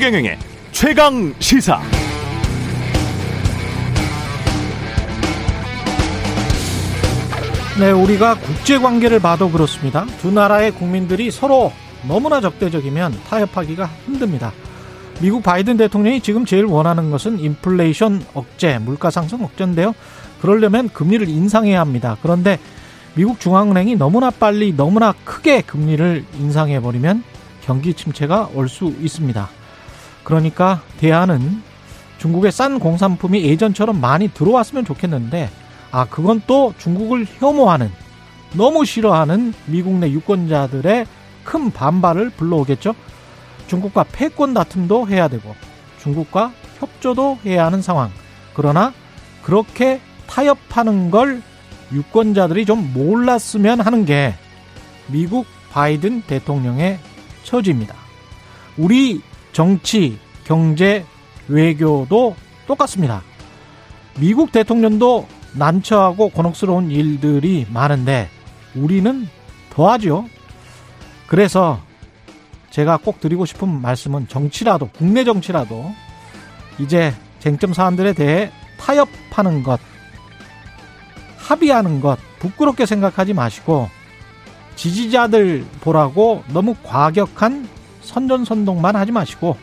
최경영의 최강 시사. 네, 우리가 국제관계를 봐도 그렇습니다. 두 나라의 국민들이 서로 너무나 적대적이면 타협하기가 힘듭니다. 미국 바이든 대통령이 지금 제일 원하는 것은 인플레이션 억제, 물가상승 억제인데요. 그러려면 금리를 인상해야 합니다. 그런데 미국 중앙은행이 너무나 빨리, 너무나 크게 금리를 인상해버리면 경기 침체가 올 수 있습니다. 그러니까 대안은 중국의 싼 공산품이 예전처럼 많이 들어왔으면 좋겠는데, 그건 또 중국을 혐오하는, 너무 싫어하는 미국 내 유권자들의 큰 반발을 불러오겠죠. 중국과 패권 다툼도 해야 되고 중국과 협조도 해야 하는 상황. 그러나 그렇게 타협하는 걸 유권자들이 좀 몰랐으면 하는 게 미국 바이든 대통령의 처지입니다. 우리 정치, 경제, 외교도 똑같습니다. 미국 대통령도 난처하고 곤혹스러운 일들이 많은데 우리는 더하죠. 그래서 제가 꼭 드리고 싶은 말씀은, 정치라도, 국내 정치라도 이제 쟁점 사안들에 대해 타협하는 것, 합의하는 것 부끄럽게 생각하지 마시고 지지자들 보라고 너무 과격한 선전선동만 하지 마시고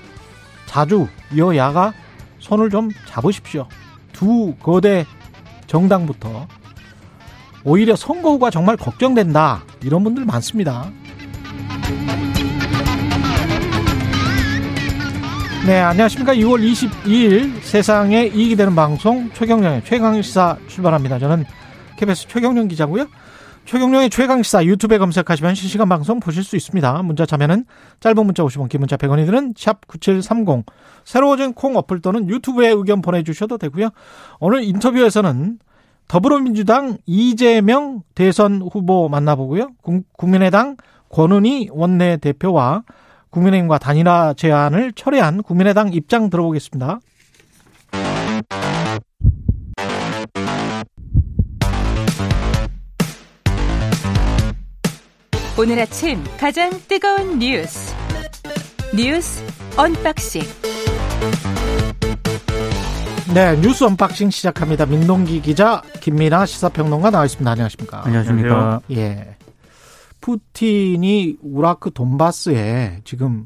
자주 여야가 손을 좀 잡으십시오. 두 거대 정당부터 오히려 선거구가 정말 걱정된다, 이런 분들 많습니다. 네, 안녕하십니까. 6월 22일 세상에 이익이 되는 방송 최경령의 최강시사 출발합니다. 저는 KBS 최경령 기자고요. 최경령의 최강시사 유튜브에 검색하시면 실시간 방송 보실 수 있습니다. 문자 참여는 짧은 문자 50원, 긴 문자 100원이 드는 샵9730, 새로워진 콩 어플 또는 유튜브에 의견 보내주셔도 되고요. 오늘 인터뷰에서는 더불어민주당 이재명 대선 후보 만나보고요. 국민의당 권은희 원내대표와 국민의힘과 단일화 제안을 철회한 국민의당 입장 들어보겠습니다. 오늘 아침 가장 뜨거운 뉴스 언박싱. 네, 뉴스 언박싱 시작합니다. 민동기 기자, 김미나 시사평론가 나와 있습니다. 안녕하십니까? 안녕하십니까? 예. 푸틴이 우라크 돈바스에 지금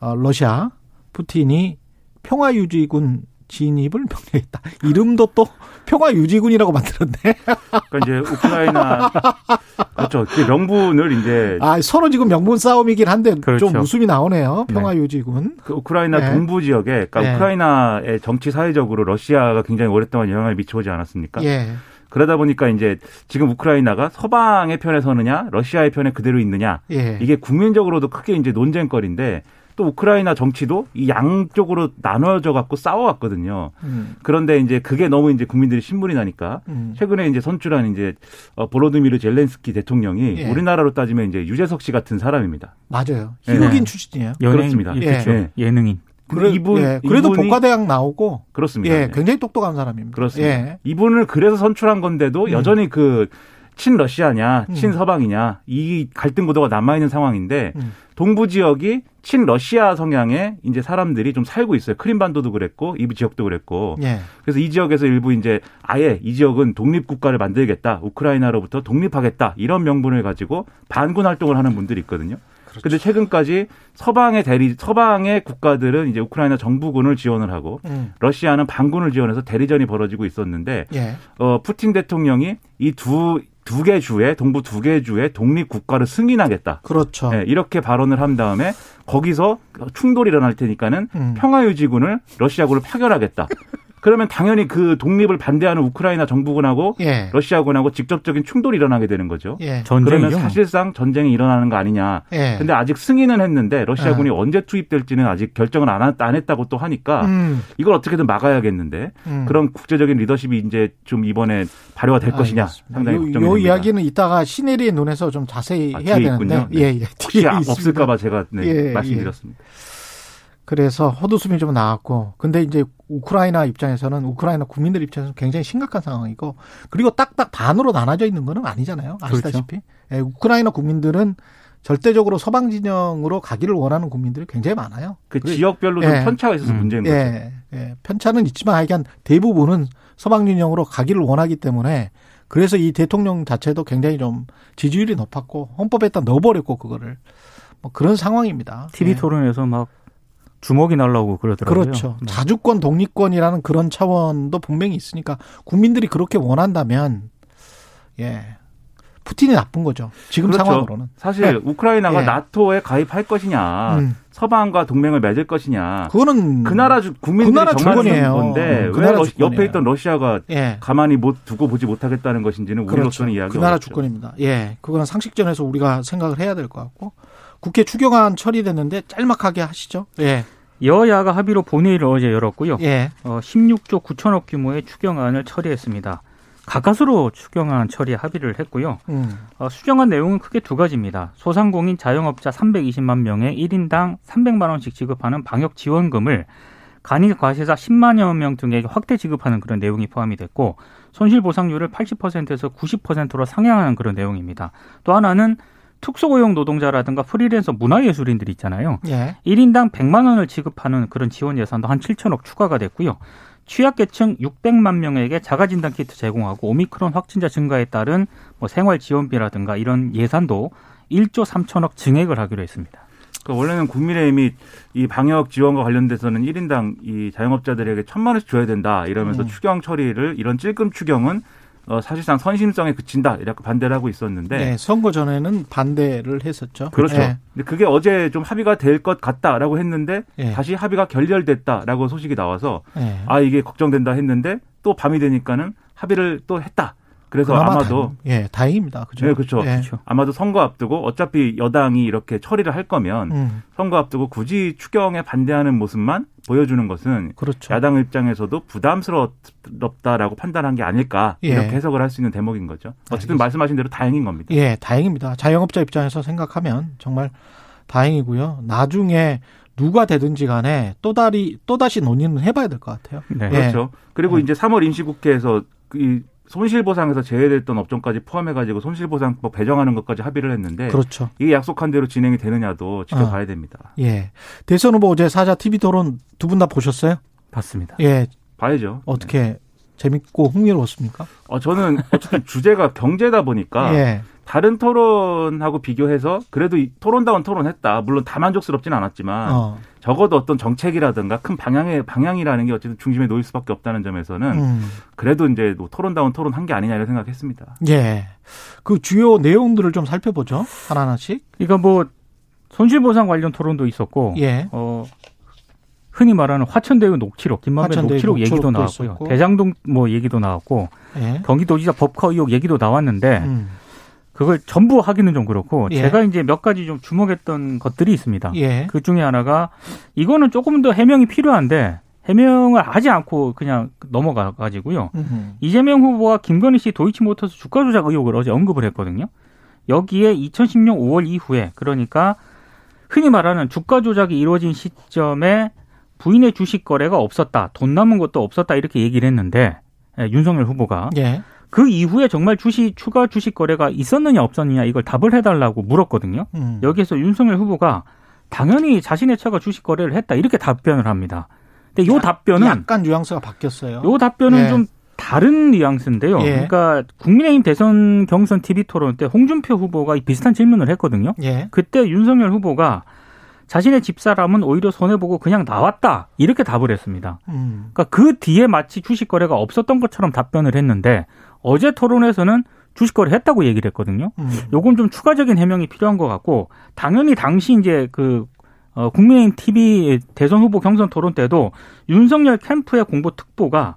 러시아 푸틴이 평화유지군 진입을 명령했다. 이름도 또 평화유지군이라고 만들었네. 그러니까 이제 우크라이나 그렇죠. 그 명분을 이제 서로 지금 명분 싸움이긴 한데 그렇죠. 좀 웃음이 나오네요. 평화유지군. 네. 그 우크라이나 네. 동부 지역에, 그러니까 네. 우크라이나의 정치 사회적으로 러시아가 굉장히 오랫동안 영향을 미쳐오지 않았습니까? 예. 그러다 보니까 이제 지금 우크라이나가 서방의 편에 서느냐, 러시아의 편에 그대로 있느냐, 예. 이게 국민적으로도 크게 이제 논쟁거리인데, 또 우크라이나 정치도 이 양쪽으로 나눠져 갖고 싸워왔거든요. 그런데 이제 그게 너무 이제 국민들이 신물이 나니까 최근에 이제 선출한 이제 보로디미르 젤렌스키 대통령이 예. 우리나라로 따지면 이제 유재석 씨 같은 사람입니다. 맞아요. 희극인 출신이에요. 그렇습니다. 예. 그렇죠. 예. 예능인. 그래도 복과대학 나오고. 그렇습니다. 예, 굉장히 똑똑한 사람입니다. 그렇습니다. 예. 이분을 그래서 선출한 건데도 여전히 그 친러시아냐, 친서방이냐, 이 갈등 구도가 남아있는 상황인데, 동부 지역이 친러시아 성향의 이제 사람들이 좀 살고 있어요. 크림반도도 그랬고, 이 지역도 그랬고. 예. 그래서 이 지역에서 일부 이제 아예 이 지역은 독립국가를 만들겠다, 우크라이나로부터 독립하겠다, 이런 명분을 가지고 반군 활동을 하는 분들이 있거든요. 그런데 그렇죠. 최근까지 서방의 국가들은 이제 우크라이나 정부군을 지원을 하고 러시아는 반군을 지원해서 대리전이 벌어지고 있었는데 예. 푸틴 대통령이 이 두 개 주에, 동부 두 개 주에 독립 국가를 승인하겠다. 그렇죠. 네, 이렇게 발언을 한 다음에 거기서 충돌이 일어날 테니까는 평화유지군을 러시아군을 파견하겠다. 그러면 당연히 그 독립을 반대하는 우크라이나 정부군하고 예. 러시아군하고 직접적인 충돌이 일어나게 되는 거죠. 예. 그러면 사실상 전쟁이 일어나는 거 아니냐. 그런데 예. 아직 승인은 했는데 러시아군이 언제 투입될지는 아직 결정을 안 했다고 또 하니까 이걸 어떻게든 막아야겠는데 그럼 국제적인 리더십이 이제 좀 이번에 발효가 될 것이냐. 상당히 걱정이 됩니다. 이 이야기는 이따가 신혜리의 눈에서 좀 자세히 해야 되는데. 네. 예, 예. 혹시 없을까 봐 제가 네, 예, 말씀드렸습니다. 예. 그래서 헛웃음이 좀 나왔고, 근데 이제 우크라이나 입장에서는, 우크라이나 국민들 입장에서는 굉장히 심각한 상황이고, 그리고 딱딱 반으로 나눠져 있는 건 아니잖아요. 아시다시피. 그렇죠. 예, 우크라이나 국민들은 절대적으로 서방 진영으로 가기를 원하는 국민들이 굉장히 많아요. 그 지역별로 좀 편차가 있어서 문제인 거죠. 편차는 있지만 하여간 대부분은 서방 진영으로 가기를 원하기 때문에 그래서 이 대통령 자체도 굉장히 좀 지지율이 높았고 헌법에다 넣어버렸고 그거를 뭐 그런 상황입니다. TV 토론에서 막 주먹이 날라오고 그러더라고요. 그렇죠. 자주권 독립권이라는 그런 차원도 분명히 있으니까 국민들이 그렇게 원한다면 푸틴이 나쁜 거죠. 지금 그렇죠. 상황으로는. 사실 우크라이나가 나토에 가입할 것이냐, 서방과 동맹을 맺을 것이냐. 그거는 그 나라 국민들이 정하는 건데 그 나라 왜 옆에 있던 러시아가 가만히 못 두고 보지 못하겠다는 것인지는 우리로서는 이야기가 그 나라 어렵죠. 주권입니다. 그거는 상식전에서 우리가 생각을 해야 될 것 같고. 국회 추경안 처리됐는데 짤막하게 하시죠. 여야가 합의로 본회의를 어제 열었고요. 16조 9천억 규모의 추경안을 처리했습니다. 가까스로 추경안 처리에 합의를 했고요. 수정한 내용은 크게 두 가지입니다. 소상공인 자영업자 320만 명에 1인당 300만 원씩 지급하는 방역 지원금을 간이 과세자 10만여 명 등에게 확대 지급하는 그런 내용이 포함이 됐고 손실보상률을 80%에서 90%로 상향하는 그런 내용입니다. 또 하나는 특수고용 노동자라든가 프리랜서 문화예술인들이 있잖아요. 1인당 100만 원을 지급하는 그런 지원 예산도 한 7천억 추가가 됐고요. 취약계층 600만 명에게 자가진단키트 제공하고 오미크론 확진자 증가에 따른 뭐 생활지원비라든가 이런 예산도 1조 3천억 증액을 하기로 했습니다. 그러니까 원래는 국민의힘이 이 방역 지원과 관련돼서는 1인당 이 자영업자들에게 1,000만 원씩 줘야 된다 이러면서 추경 처리를 이런 찔끔 추경은 사실상 선심성에 그친다 이렇게 반대를 하고 있었는데 선거 전에는 반대를 했었죠. 그렇죠. 근데 그게 어제 좀 합의가 될 것 같다라고 했는데 다시 합의가 결렬됐다라고 소식이 나와서 아 이게 걱정된다 했는데 또 밤이 되니까는 합의를 또 했다. 그래서 아마도 다행입니다. 그렇죠. 그렇죠. 아마도 선거 앞두고 어차피 여당이 이렇게 처리를 할 거면 선거 앞두고 굳이 추경에 반대하는 모습만 보여주는 것은 야당 입장에서도 부담스럽다라고 판단한 게 아닐까 이렇게 해석을 할 수 있는 대목인 거죠. 어쨌든 알겠습니다. 말씀하신 대로 다행인 겁니다. 다행입니다. 자영업자 입장에서 생각하면 정말 다행이고요. 나중에 누가 되든지 간에 또다시 논의는 해봐야 될 것 같아요. 그렇죠. 그리고 이제 3월 임시국회에서 이 손실보상에서 제외됐던 업종까지 포함해가지고 손실보상법 배정하는 것까지 합의를 했는데 그렇죠. 이게 약속한 대로 진행이 되느냐도 지켜봐야 됩니다. 대선 후보 어제 4자 TV토론 두 분 다 보셨어요? 봤습니다. 봐야죠. 어떻게 재밌고 흥미로웠습니까? 저는 어쨌든 주제가 경제다 보니까 다른 토론하고 비교해서 그래도 토론다운 토론했다. 물론 다 만족스럽진 않았지만 적어도 어떤 정책이라든가 큰 방향이라는 게 어쨌든 중심에 놓일 수밖에 없다는 점에서는 그래도 이제 토론다운 토론한 게 아니냐 이런 생각했습니다. 그 주요 내용들을 좀 살펴보죠. 하나하나씩. 그러니까 뭐 손실보상 관련 토론도 있었고 흔히 말하는 화천대유 녹취록, 김만배 녹취록 얘기도 나왔고요. 있었고. 대장동 뭐 얘기도 나왔고 경기도지사 법커 의혹 얘기도 나왔는데 그걸 전부 하기는 좀 그렇고 제가 이제 몇 가지 좀 주목했던 것들이 있습니다. 그 중에 하나가 이거는 조금 더 해명이 필요한데 해명을 하지 않고 그냥 넘어가가지고요. 이재명 후보가 김건희 씨 도이치모터스 주가 조작 의혹을 어제 언급을 했거든요. 여기에 2016년 5월 이후에 그러니까 흔히 말하는 주가 조작이 이루어진 시점에 부인의 주식 거래가 없었다. 돈 남은 것도 없었다 이렇게 얘기를 했는데 윤석열 후보가 그 이후에 정말 추가 주식 거래가 있었느냐 없었느냐 이걸 답을 해달라고 물었거든요. 여기에서 윤석열 후보가 당연히 자신의 차가 주식 거래를 했다 이렇게 답변을 합니다. 근데 이 답변은 약간 뉘앙스가 바뀌었어요. 이 답변은 좀 다른 뉘앙스인데요. 그러니까 국민의힘 대선 경선 TV 토론 때 홍준표 후보가 비슷한 질문을 했거든요. 그때 윤석열 후보가 자신의 집사람은 오히려 손해보고 그냥 나왔다 이렇게 답을 했습니다. 그러니까 그 뒤에 마치 주식 거래가 없었던 것처럼 답변을 했는데 어제 토론에서는 주식 거래했다고 얘기를 했거든요. 요건 좀 추가적인 해명이 필요한 것 같고 당연히 당시 이제 그 국민의힘 TV 대선 후보 경선 토론 때도 윤석열 캠프의 공보 특보가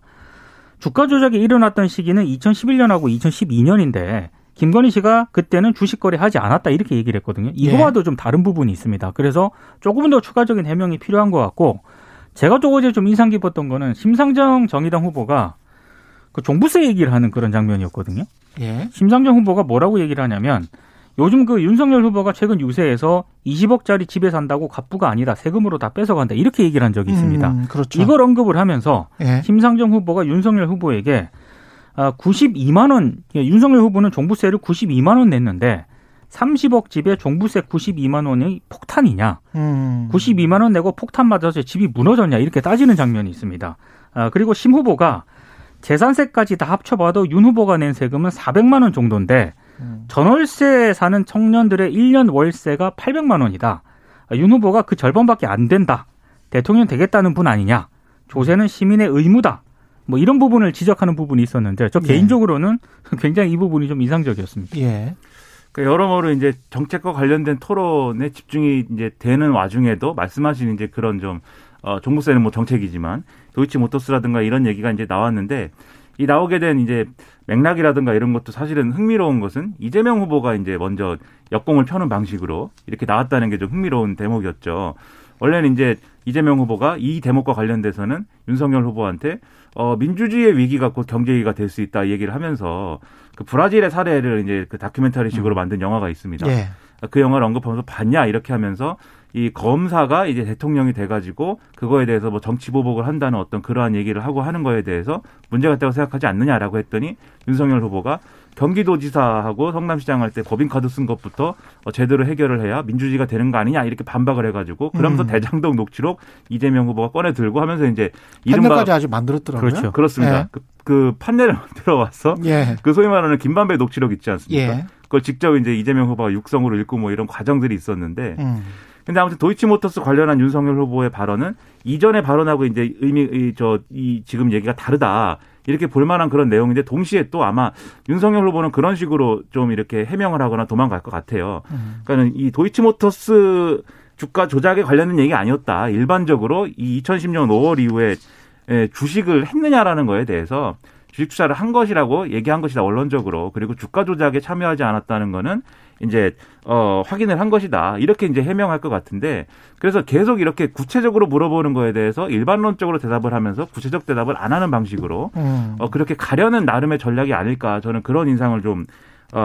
주가 조작이 일어났던 시기는 2011년하고 2012년인데 김건희 씨가 그때는 주식 거래하지 않았다 이렇게 얘기를 했거든요. 이거와도 좀 다른 부분이 있습니다. 그래서 조금 더 추가적인 해명이 필요한 것 같고 제가 또 어제 좀 인상 깊었던 거는 심상정 정의당 후보가 그 종부세 얘기를 하는 그런 장면이었거든요. 심상정 후보가 뭐라고 얘기를 하냐면 요즘 그 윤석열 후보가 최근 유세에서 20억짜리 집에 산다고 갑부가 아니다. 세금으로 다 뺏어간다. 이렇게 얘기를 한 적이 있습니다. 그렇죠. 이걸 언급을 하면서 심상정 후보가 윤석열 후보에게 92만 원, 윤석열 후보는 종부세를 92만 원 냈는데 30억 집에 종부세 92만 원이 폭탄이냐, 92만 원 내고 폭탄 맞아서 집이 무너졌냐 이렇게 따지는 장면이 있습니다. 그리고 심 후보가 재산세까지 다 합쳐봐도 윤 후보가 낸 세금은 400만 원 정도인데 전월세에 사는 청년들의 1년 월세가 800만 원이다. 윤 후보가 그 절반밖에 안 된다. 대통령 되겠다는 분 아니냐. 조세는 시민의 의무다. 뭐 이런 부분을 지적하는 부분이 있었는데 저 개인적으로는 굉장히 이 부분이 좀 인상적이었습니다. 예. 그러니까 여러모로 이제 정책과 관련된 토론에 집중이 이제 되는 와중에도 말씀하신 이제 그런 좀 종부세는 뭐 정책이지만 도이치 모터스라든가 이런 얘기가 이제 나왔는데 이 나오게 된 이제 맥락이라든가 이런 것도 사실은 흥미로운 것은 이재명 후보가 이제 먼저 역공을 펴는 방식으로 이렇게 나왔다는 게 좀 흥미로운 대목이었죠. 원래는 이제 이재명 후보가 이 대목과 관련돼서는 윤석열 후보한테 민주주의의 위기가 곧 경제 위기가 될 수 있다 얘기를 하면서 그 브라질의 사례를 이제 그 다큐멘터리식으로 만든 영화가 있습니다. 예. 그 영화를 언급하면서 봤냐 이렇게 하면서 이 검사가 이제 대통령이 돼가지고 그거에 대해서 뭐 정치 보복을 한다는 어떤 그러한 얘기를 하고 하는 거에 대해서 문제가 있다고 생각하지 않느냐라고 했더니 윤석열 후보가 경기도지사하고 성남시장 할 때 법인카드 쓴 것부터 제대로 해결을 해야 민주주의가 되는 거 아니냐 이렇게 반박을 해가지고 그러면서 대장동 녹취록 이재명 후보가 꺼내 들고 하면서 이제 이른바 판례까지 아주 만들었더라고요. 그렇죠. 그렇습니다. 예. 그 판례를 만들어와서 예. 그 소위 말하는 김만배 녹취록 있지 않습니까? 예. 그걸 직접 이제 이재명 후보가 육성으로 읽고 뭐 이런 과정들이 있었는데. 근데 아무튼 도이치모터스 관련한 윤석열 후보의 발언은 이전의 발언하고 이제 지금 얘기가 다르다. 이렇게 볼만한 그런 내용인데 동시에 또 아마 윤석열 후보는 그런 식으로 좀 이렇게 해명을 하거나 도망갈 것 같아요. 그러니까 이 도이치모터스 주가 조작에 관련된 얘기 아니었다. 일반적으로 이 2010년 5월 이후에 주식을 했느냐라는 거에 대해서 주식 투자를 한 것이라고 얘기한 것이다 언론적으로. 그리고 주가 조작에 참여하지 않았다는 거는 이제 확인을 한 것이다. 이렇게 이제 해명할 것 같은데 그래서 계속 이렇게 구체적으로 물어보는 거에 대해서 일반론적으로 대답을 하면서 구체적 대답을 안 하는 방식으로 그렇게 가려는 나름의 전략이 아닐까 저는 그런 인상을 좀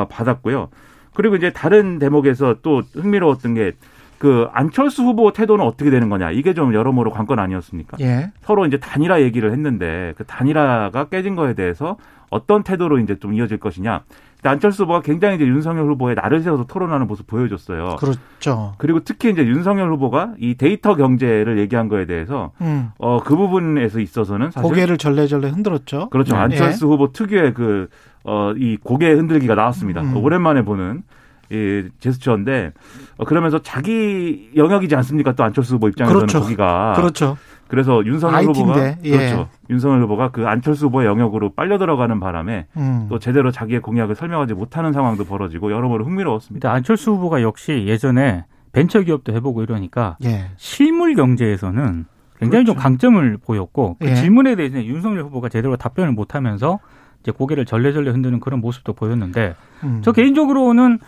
받았고요. 그리고 이제 다른 대목에서 또 흥미로웠던 게 그 안철수 후보 태도는 어떻게 되는 거냐. 이게 좀 여러모로 관건 아니었습니까? 예. 서로 이제 단일화 얘기를 했는데 그 단일화가 깨진 거에 대해서 어떤 태도로 이제 좀 이어질 것이냐. 근데 안철수 후보가 굉장히 이제 윤석열 후보에 날을 세워서 토론하는 모습 보여줬어요. 그렇죠. 그리고 특히 이제 윤석열 후보가 이 데이터 경제를 얘기한 거에 대해서 그 부분에서 있어서는 사실 고개를 절레절레 흔들었죠. 그렇죠. 네. 안철수 후보 특유의 그 이 고개 흔들기가 나왔습니다. 오랜만에 보는. 예, 제스처인데, 그러면서 자기 영역이지 않습니까? 또 안철수 후보 입장에서는 그렇죠. 거기가. 그렇죠. 그래서 윤석열 후보가. 예. 그렇죠. 윤석열 후보가 그 안철수 후보의 영역으로 빨려 들어가는 바람에 또 제대로 자기의 공약을 설명하지 못하는 상황도 벌어지고 여러모로 흥미로웠습니다. 안철수 후보가 역시 예전에 벤처기업도 해보고 이러니까 예. 실물 경제에서는 굉장히 그렇죠. 좀 강점을 보였고 그 예. 질문에 대해서 윤석열 후보가 제대로 답변을 못하면서 이제 고개를 절레절레 흔드는 그런 모습도 보였는데 저 개인적으로는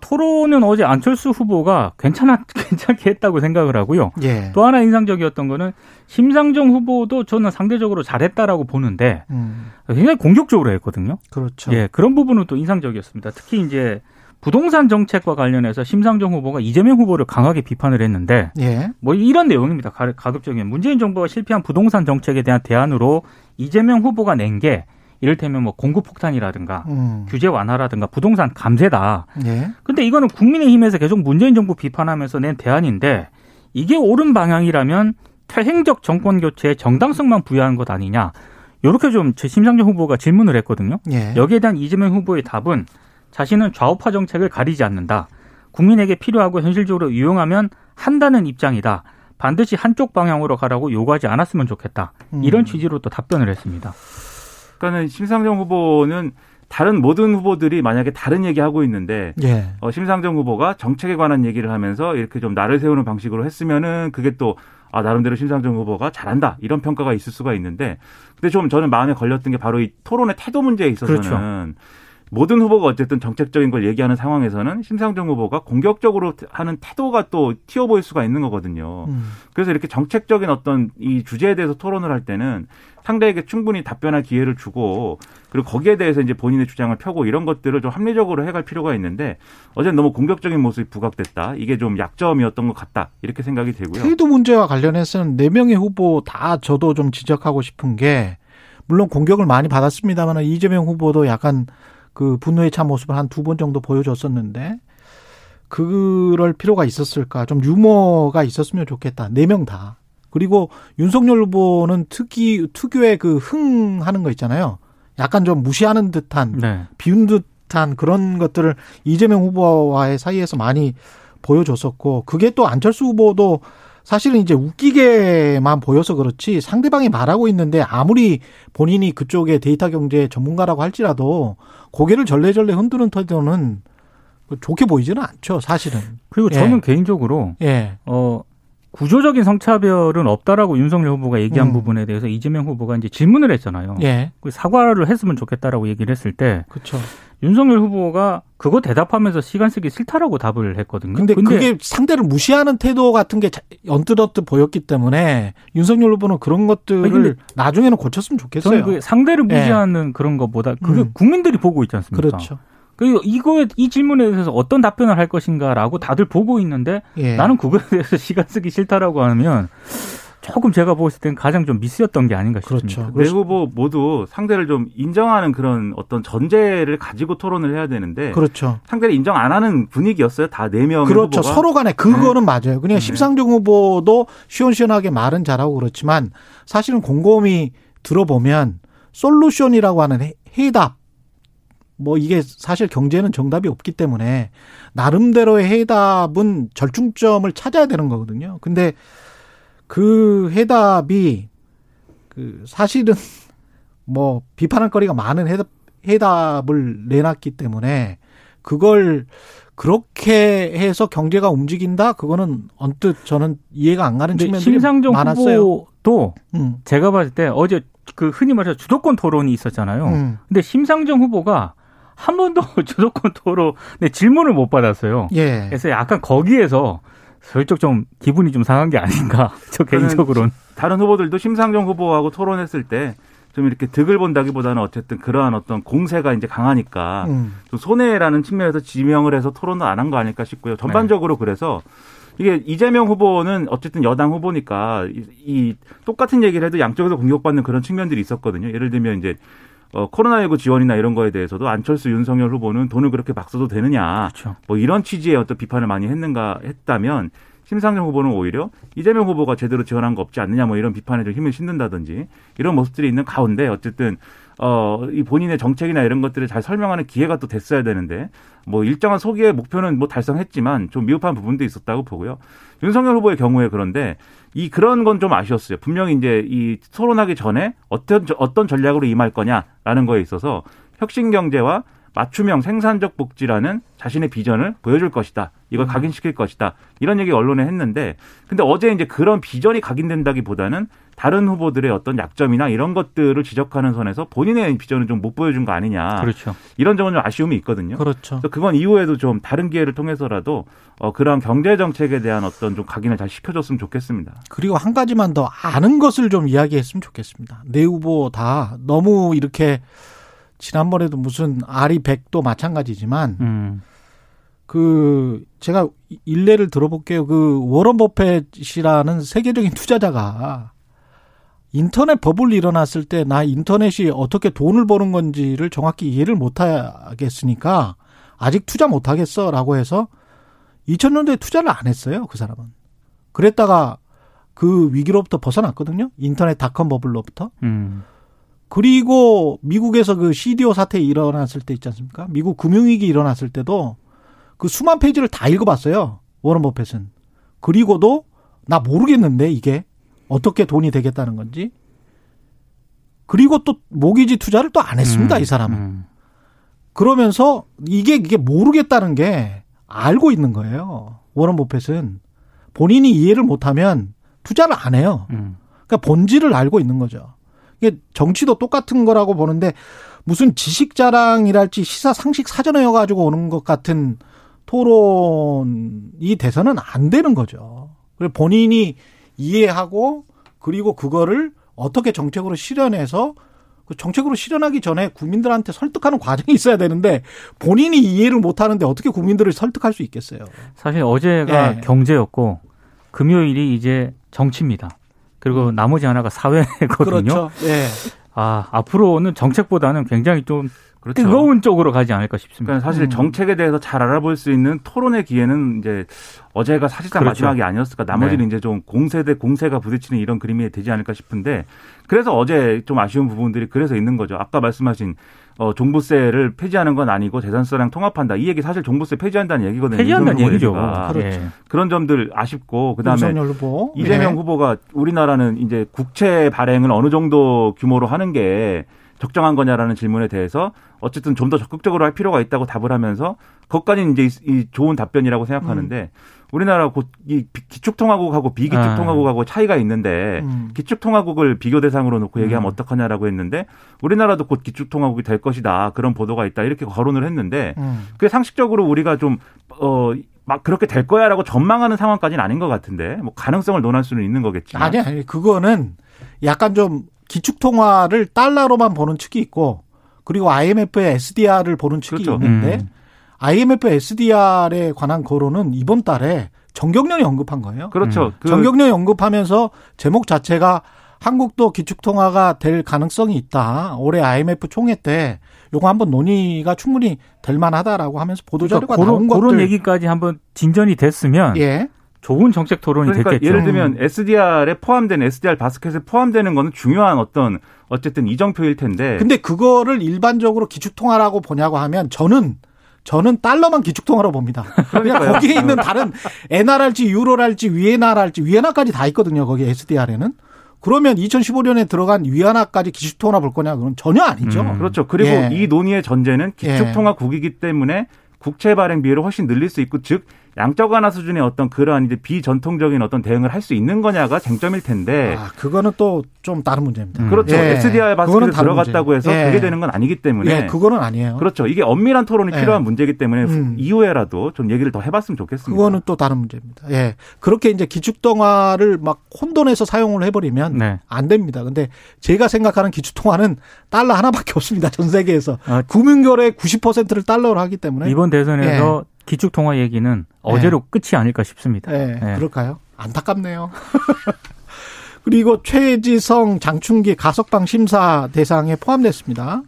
토론은 어제 안철수 후보가 괜찮게 했다고 생각을 하고요. 예. 또 하나 인상적이었던 거는 심상정 후보도 저는 상대적으로 잘했다라고 보는데 굉장히 공격적으로 했거든요. 그렇죠. 예, 그런 부분은 또 인상적이었습니다. 특히 이제 부동산 정책과 관련해서 심상정 후보가 이재명 후보를 강하게 비판을 했는데 예. 뭐 이런 내용입니다. 가급적이면 문재인 정부가 실패한 부동산 정책에 대한 대안으로 이재명 후보가 낸 게 이를테면 뭐 공급폭탄이라든가 규제 완화라든가 부동산 감세다. 그런데 예. 이거는 국민의힘에서 계속 문재인 정부 비판하면서 낸 대안인데 이게 옳은 방향이라면 퇴행적 정권 교체의 정당성만 부여한 것 아니냐. 이렇게 좀 심상정 후보가 질문을 했거든요. 예. 여기에 대한 이재명 후보의 답은 자신은 좌우파 정책을 가리지 않는다. 국민에게 필요하고 현실적으로 유용하면 한다는 입장이다. 반드시 한쪽 방향으로 가라고 요구하지 않았으면 좋겠다. 이런 취지로 또 답변을 했습니다. 그러니까 심상정 후보는 다른 모든 후보들이 만약에 다른 얘기하고 있는데 예. 심상정 후보가 정책에 관한 얘기를 하면서 이렇게 좀 날을 세우는 방식으로 했으면은 그게 또 아, 나름대로 심상정 후보가 잘한다 이런 평가가 있을 수가 있는데 근데 좀 저는 마음에 걸렸던 게 바로 이 토론의 태도 문제에 있어서는 그렇죠. 모든 후보가 어쨌든 정책적인 걸 얘기하는 상황에서는 심상정 후보가 공격적으로 하는 태도가 또 튀어 보일 수가 있는 거거든요. 그래서 이렇게 정책적인 어떤 이 주제에 대해서 토론을 할 때는 상대에게 충분히 답변할 기회를 주고 그리고 거기에 대해서 이제 본인의 주장을 펴고 이런 것들을 좀 합리적으로 해갈 필요가 있는데 어제 너무 공격적인 모습이 부각됐다. 이게 좀 약점이었던 것 같다. 이렇게 생각이 들고요. 태도 문제와 관련해서는 4명의 후보 다 저도 좀 지적하고 싶은 게 물론 공격을 많이 받았습니다만 이재명 후보도 약간 그 분노에 찬 모습을 한 두 번 정도 보여줬었는데 그럴 필요가 있었을까. 좀 유머가 있었으면 좋겠다. 4명 다. 그리고 윤석열 후보는 특유의 그 흥하는 거 있잖아요. 약간 좀 무시하는 듯한, 네. 비운 듯한 그런 것들을 이재명 후보와의 사이에서 많이 보여줬었고, 그게 또 안철수 후보도 사실은 이제 웃기게만 보여서 그렇지 상대방이 말하고 있는데 아무리 본인이 그쪽에 데이터 경제 전문가라고 할지라도 고개를 절레절레 흔드는 태도는 좋게 보이지는 않죠, 사실은. 그리고 저는 개인적으로 구조적인 성차별은 없다라고 윤석열 후보가 얘기한 부분에 대해서 이재명 후보가 이제 질문을 했잖아요. 예. 사과를 했으면 좋겠다라고 얘기를 했을 때, 그쵸. 윤석열 후보가 그거 대답하면서 시간 쓰기 싫다라고 답을 했거든요. 근데 그게 상대를 무시하는 태도 같은 게 언뜻 보였기 때문에 윤석열 후보는 그런 것들을 나중에는 고쳤으면 좋겠어요. 저는 상대를 무시하는, 예. 그런 것보다 그게 국민들이 보고 있지 않습니까? 그렇죠. 이 질문에 대해서 어떤 답변을 할 것인가라고 다들 보고 있는데, 예. 나는 그거에 대해서 시간 쓰기 싫다라고 하면 조금 제가 보았을 때는 가장 좀 미스였던 게 아닌가 싶습니다. 그렇죠. 네 후보 모두 상대를 좀 인정하는 그런 어떤 전제를 가지고 토론을 해야 되는데, 그렇죠. 상대를 인정 안 하는 분위기였어요. 다 4명의 그렇죠. 후보가. 서로 간에 그거는, 네. 맞아요. 그냥 심상정 후보도 시원시원하게 말은 잘하고 그렇지만 사실은 곰곰이 들어보면 솔루션이라고 하는 해답, 이게 사실 경제는 정답이 없기 때문에 나름대로의 해답은 절충점을 찾아야 되는 거거든요. 근데 그 해답이 사실은 비판할 거리가 많은 해답을 내놨기 때문에 그걸 그렇게 해서 경제가 움직인다? 그거는 언뜻 저는 이해가 안 가는 측면들이 많았어요. 후보도 제가 봤을 때 어제 흔히 말해서 주도권 토론이 있었잖아요. 근데 심상정 후보가 한 번도 주도권 토론에 질문을 못 받았어요. 예. 그래서 약간 거기에서 슬쩍 좀 기분이 좀 상한 게 아닌가, 저 개인적으로는. 다른 후보들도 심상정 후보하고 토론했을 때 좀 이렇게 득을 본다기보다는 어쨌든 그러한 어떤 공세가 이제 강하니까 좀 손해라는 측면에서 지명을 해서 토론을 안 한 거 아닐까 싶고요. 전반적으로, 네. 그래서 이게 이재명 후보는 어쨌든 여당 후보니까 이 똑같은 얘기를 해도 양쪽에서 공격받는 그런 측면들이 있었거든요. 예를 들면 이제 코로나19 지원이나 이런 거에 대해서도 안철수, 윤석열 후보는 돈을 그렇게 막 써도 되느냐. 그렇죠. 이런 취지의 어떤 비판을 많이 했다면 심상정 후보는 오히려 이재명 후보가 제대로 지원한 거 없지 않느냐 이런 비판에 좀 힘을 싣는다든지 이런 모습들이 있는 가운데 어쨌든 이 본인의 정책이나 이런 것들을 잘 설명하는 기회가 또 됐어야 되는데 일정한 소기의 목표는 달성했지만 좀 미흡한 부분도 있었다고 보고요. 윤석열 후보의 경우에 그런데 그런 건 좀 아쉬웠어요. 분명히 이제 이 토론하기 전에 어떤 전략으로 임할 거냐라는 거에 있어서 혁신 경제와 맞춤형 생산적 복지라는 자신의 비전을 보여줄 것이다. 이걸 각인시킬 것이다. 이런 얘기 언론에 했는데, 근데 어제 이제 그런 비전이 각인된다기보다는 다른 후보들의 어떤 약점이나 이런 것들을 지적하는 선에서 본인의 비전을 좀 못 보여준 거 아니냐. 그렇죠. 이런 점은 좀 아쉬움이 있거든요. 그렇죠. 그래서 그건 이후에도 좀 다른 기회를 통해서라도 그런 경제 정책에 대한 어떤 좀 각인을 잘 시켜줬으면 좋겠습니다. 그리고 한 가지만 더 아는 것을 좀 이야기했으면 좋겠습니다. 네 후보 다 너무 이렇게. 지난번에도 무슨 아리 백도 마찬가지지만 제가 일례를 들어볼게요. 워런 버펫이라는 세계적인 투자자가 인터넷 버블이 일어났을 때 나 인터넷이 어떻게 돈을 버는 건지를 정확히 이해를 못하겠으니까 아직 투자 못하겠어라고 해서 2000년대에 투자를 안 했어요. 그 사람은. 그랬다가 그 위기로부터 벗어났거든요. 인터넷 닷컴 버블로부터. 그리고 미국에서 CDO 사태 일어났을 때 있지 않습니까? 미국 금융위기 일어났을 때도 수만 페이지를 다 읽어봤어요. 워런 버펫은. 그리고도 나 모르겠는데 이게 어떻게 돈이 되겠다는 건지. 그리고 또 모기지 투자를 또 안 했습니다. 이 사람은. 그러면서 이게 모르겠다는 게 알고 있는 거예요. 워런 버펫은. 본인이 이해를 못하면 투자를 안 해요. 그러니까 본질을 알고 있는 거죠. 정치도 똑같은 거라고 보는데 무슨 지식자랑이랄지 시사상식 사전에 가지고 오는 것 같은 토론이 돼서는 안 되는 거죠. 그래서 본인이 이해하고 그리고 그거를 어떻게 정책으로 실현해서 정책으로 실현하기 전에 국민들한테 설득하는 과정이 있어야 되는데 본인이 이해를 못하는데 어떻게 국민들을 설득할 수 있겠어요. 사실 어제가 경제였고 금요일이 이제 정치입니다. 그리고 나머지 하나가 사회거든요. 그렇죠. 예. 앞으로는 정책보다는 굉장히 좀 그렇죠. 뜨거운 쪽으로 가지 않을까 싶습니다. 그러니까 사실 정책에 대해서 잘 알아볼 수 있는 토론의 기회는 이제 어제가 사실상 그렇죠. 마지막이 아니었을까. 나머지는 이제 좀 공세 대 공세가 부딪히는 이런 그림이 되지 않을까 싶은데, 그래서 어제 좀 아쉬운 부분들이 그래서 있는 거죠. 아까 말씀하신 종부세를 폐지하는 건 아니고 재산세랑 통합한다. 이 얘기 사실 종부세 폐지한다는 얘기거든요. 폐지한다는 얘기죠. 그렇죠. 그런 점들 아쉽고, 그다음에 이재명 후보가 우리나라는 이제 국채 발행을 어느 정도 규모로 하는 게 적정한 거냐라는 질문에 대해서 어쨌든 좀 더 적극적으로 할 필요가 있다고 답을 하면서 그것까지는 이제 이 좋은 답변이라고 생각하는데, 우리나라 곧 이 기축통화국하고 비기축통화국하고 차이가 있는데 기축통화국을 비교 대상으로 놓고 얘기하면 어떡하냐라고 했는데, 우리나라도 곧 기축통화국이 될 것이다, 그런 보도가 있다, 이렇게 거론을 했는데 그게 상식적으로 우리가 좀 막 그렇게 될 거야라고 전망하는 상황까지는 아닌 것 같은데, 뭐 가능성을 논할 수는 있는 거겠지. 아니 그거는 약간 좀 기축통화를 달러로만 보는 측이 있고, 그리고 IMF의 SDR을 보는 측이 그렇죠. 있는데 IMF SDR에 관한 거론은 이번 달에 정경련이 언급한 거예요. 그렇죠. 정경련이 언급하면서 제목 자체가 한국도 기축통화가 될 가능성이 있다, 올해 IMF 총회 때 요거 한번 논의가 충분히 될 만하다라고 하면서 보도자료가 그러니까 나온 것들. 그런 얘기까지 한번 진전이 됐으면 좋은 정책 토론이 됐겠죠. 예를 들면 SDR에 포함된, SDR 바스켓에 포함되는 거는 중요한 어떤 어쨌든 이정표일 텐데. 근데 그거를 일반적으로 기축통화라고 보냐고 하면 저는 달러만 기축통화로 봅니다. 그러니까 거기에 있는 다른 엔화랄지 유로랄지 위엔화랄지, 위엔화까지 다 있거든요. 거기 SDR에는. 그러면 2015년에 들어간 위안화까지 기축통화 볼 거냐? 그건 전혀 아니죠. 그렇죠. 그리고 이 논의의 전제는 기축통화국이기 때문에 국채 발행 비율을 훨씬 늘릴 수 있고, 즉 양적 완화 수준의 어떤 그러한 이제 비전통적인 어떤 대응을 할 수 있는 거냐가 쟁점일 텐데. 아, 그거는 또 좀 다른 문제입니다. 그렇죠. SDR 바스켓에 들어갔다고 문제. 해서 그게 되는 건 아니기 때문에. 그거는 아니에요. 그렇죠. 이게 엄밀한 토론이 필요한 문제이기 때문에 이후에라도 좀 얘기를 더 해봤으면 좋겠습니다. 그거는 또 다른 문제입니다. 그렇게 이제 기축통화를 막 혼돈해서 사용을 해버리면 안 됩니다. 근데 제가 생각하는 기축통화는 달러 하나밖에 없습니다. 전 세계에서. 금융결의 90%를 달러로 하기 때문에. 이번 대선에서 기축통화 얘기는 어제로 끝이 아닐까 싶습니다. 그럴까요? 안타깝네요. 그리고 최지성, 장충기 가석방 심사 대상에 포함됐습니다.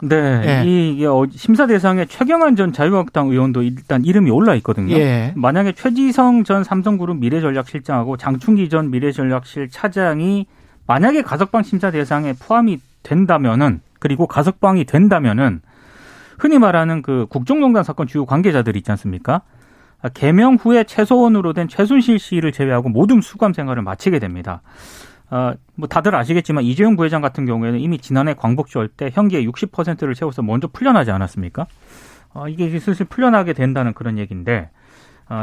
이 심사 대상에 최경환 전 자유한국당 의원도 일단 이름이 올라 있거든요. 만약에 최지성 전 삼성그룹 미래전략실장하고 장충기 전 미래전략실 차장이 만약에 가석방 심사 대상에 포함이 된다면은, 그리고 가석방이 된다면은, 흔히 말하는 그 국정농단 사건 주요 관계자들이 있지 않습니까? 개명 후에 최소원으로 된 최순실 씨를 제외하고 모든 수감 생활을 마치게 됩니다. 뭐 다들 아시겠지만 이재용 부회장 같은 경우에는 이미 지난해 광복절 때 형기의 60%를 채워서 먼저 풀려나지 않았습니까? 이게 슬슬 풀려나게 된다는 그런 얘기인데,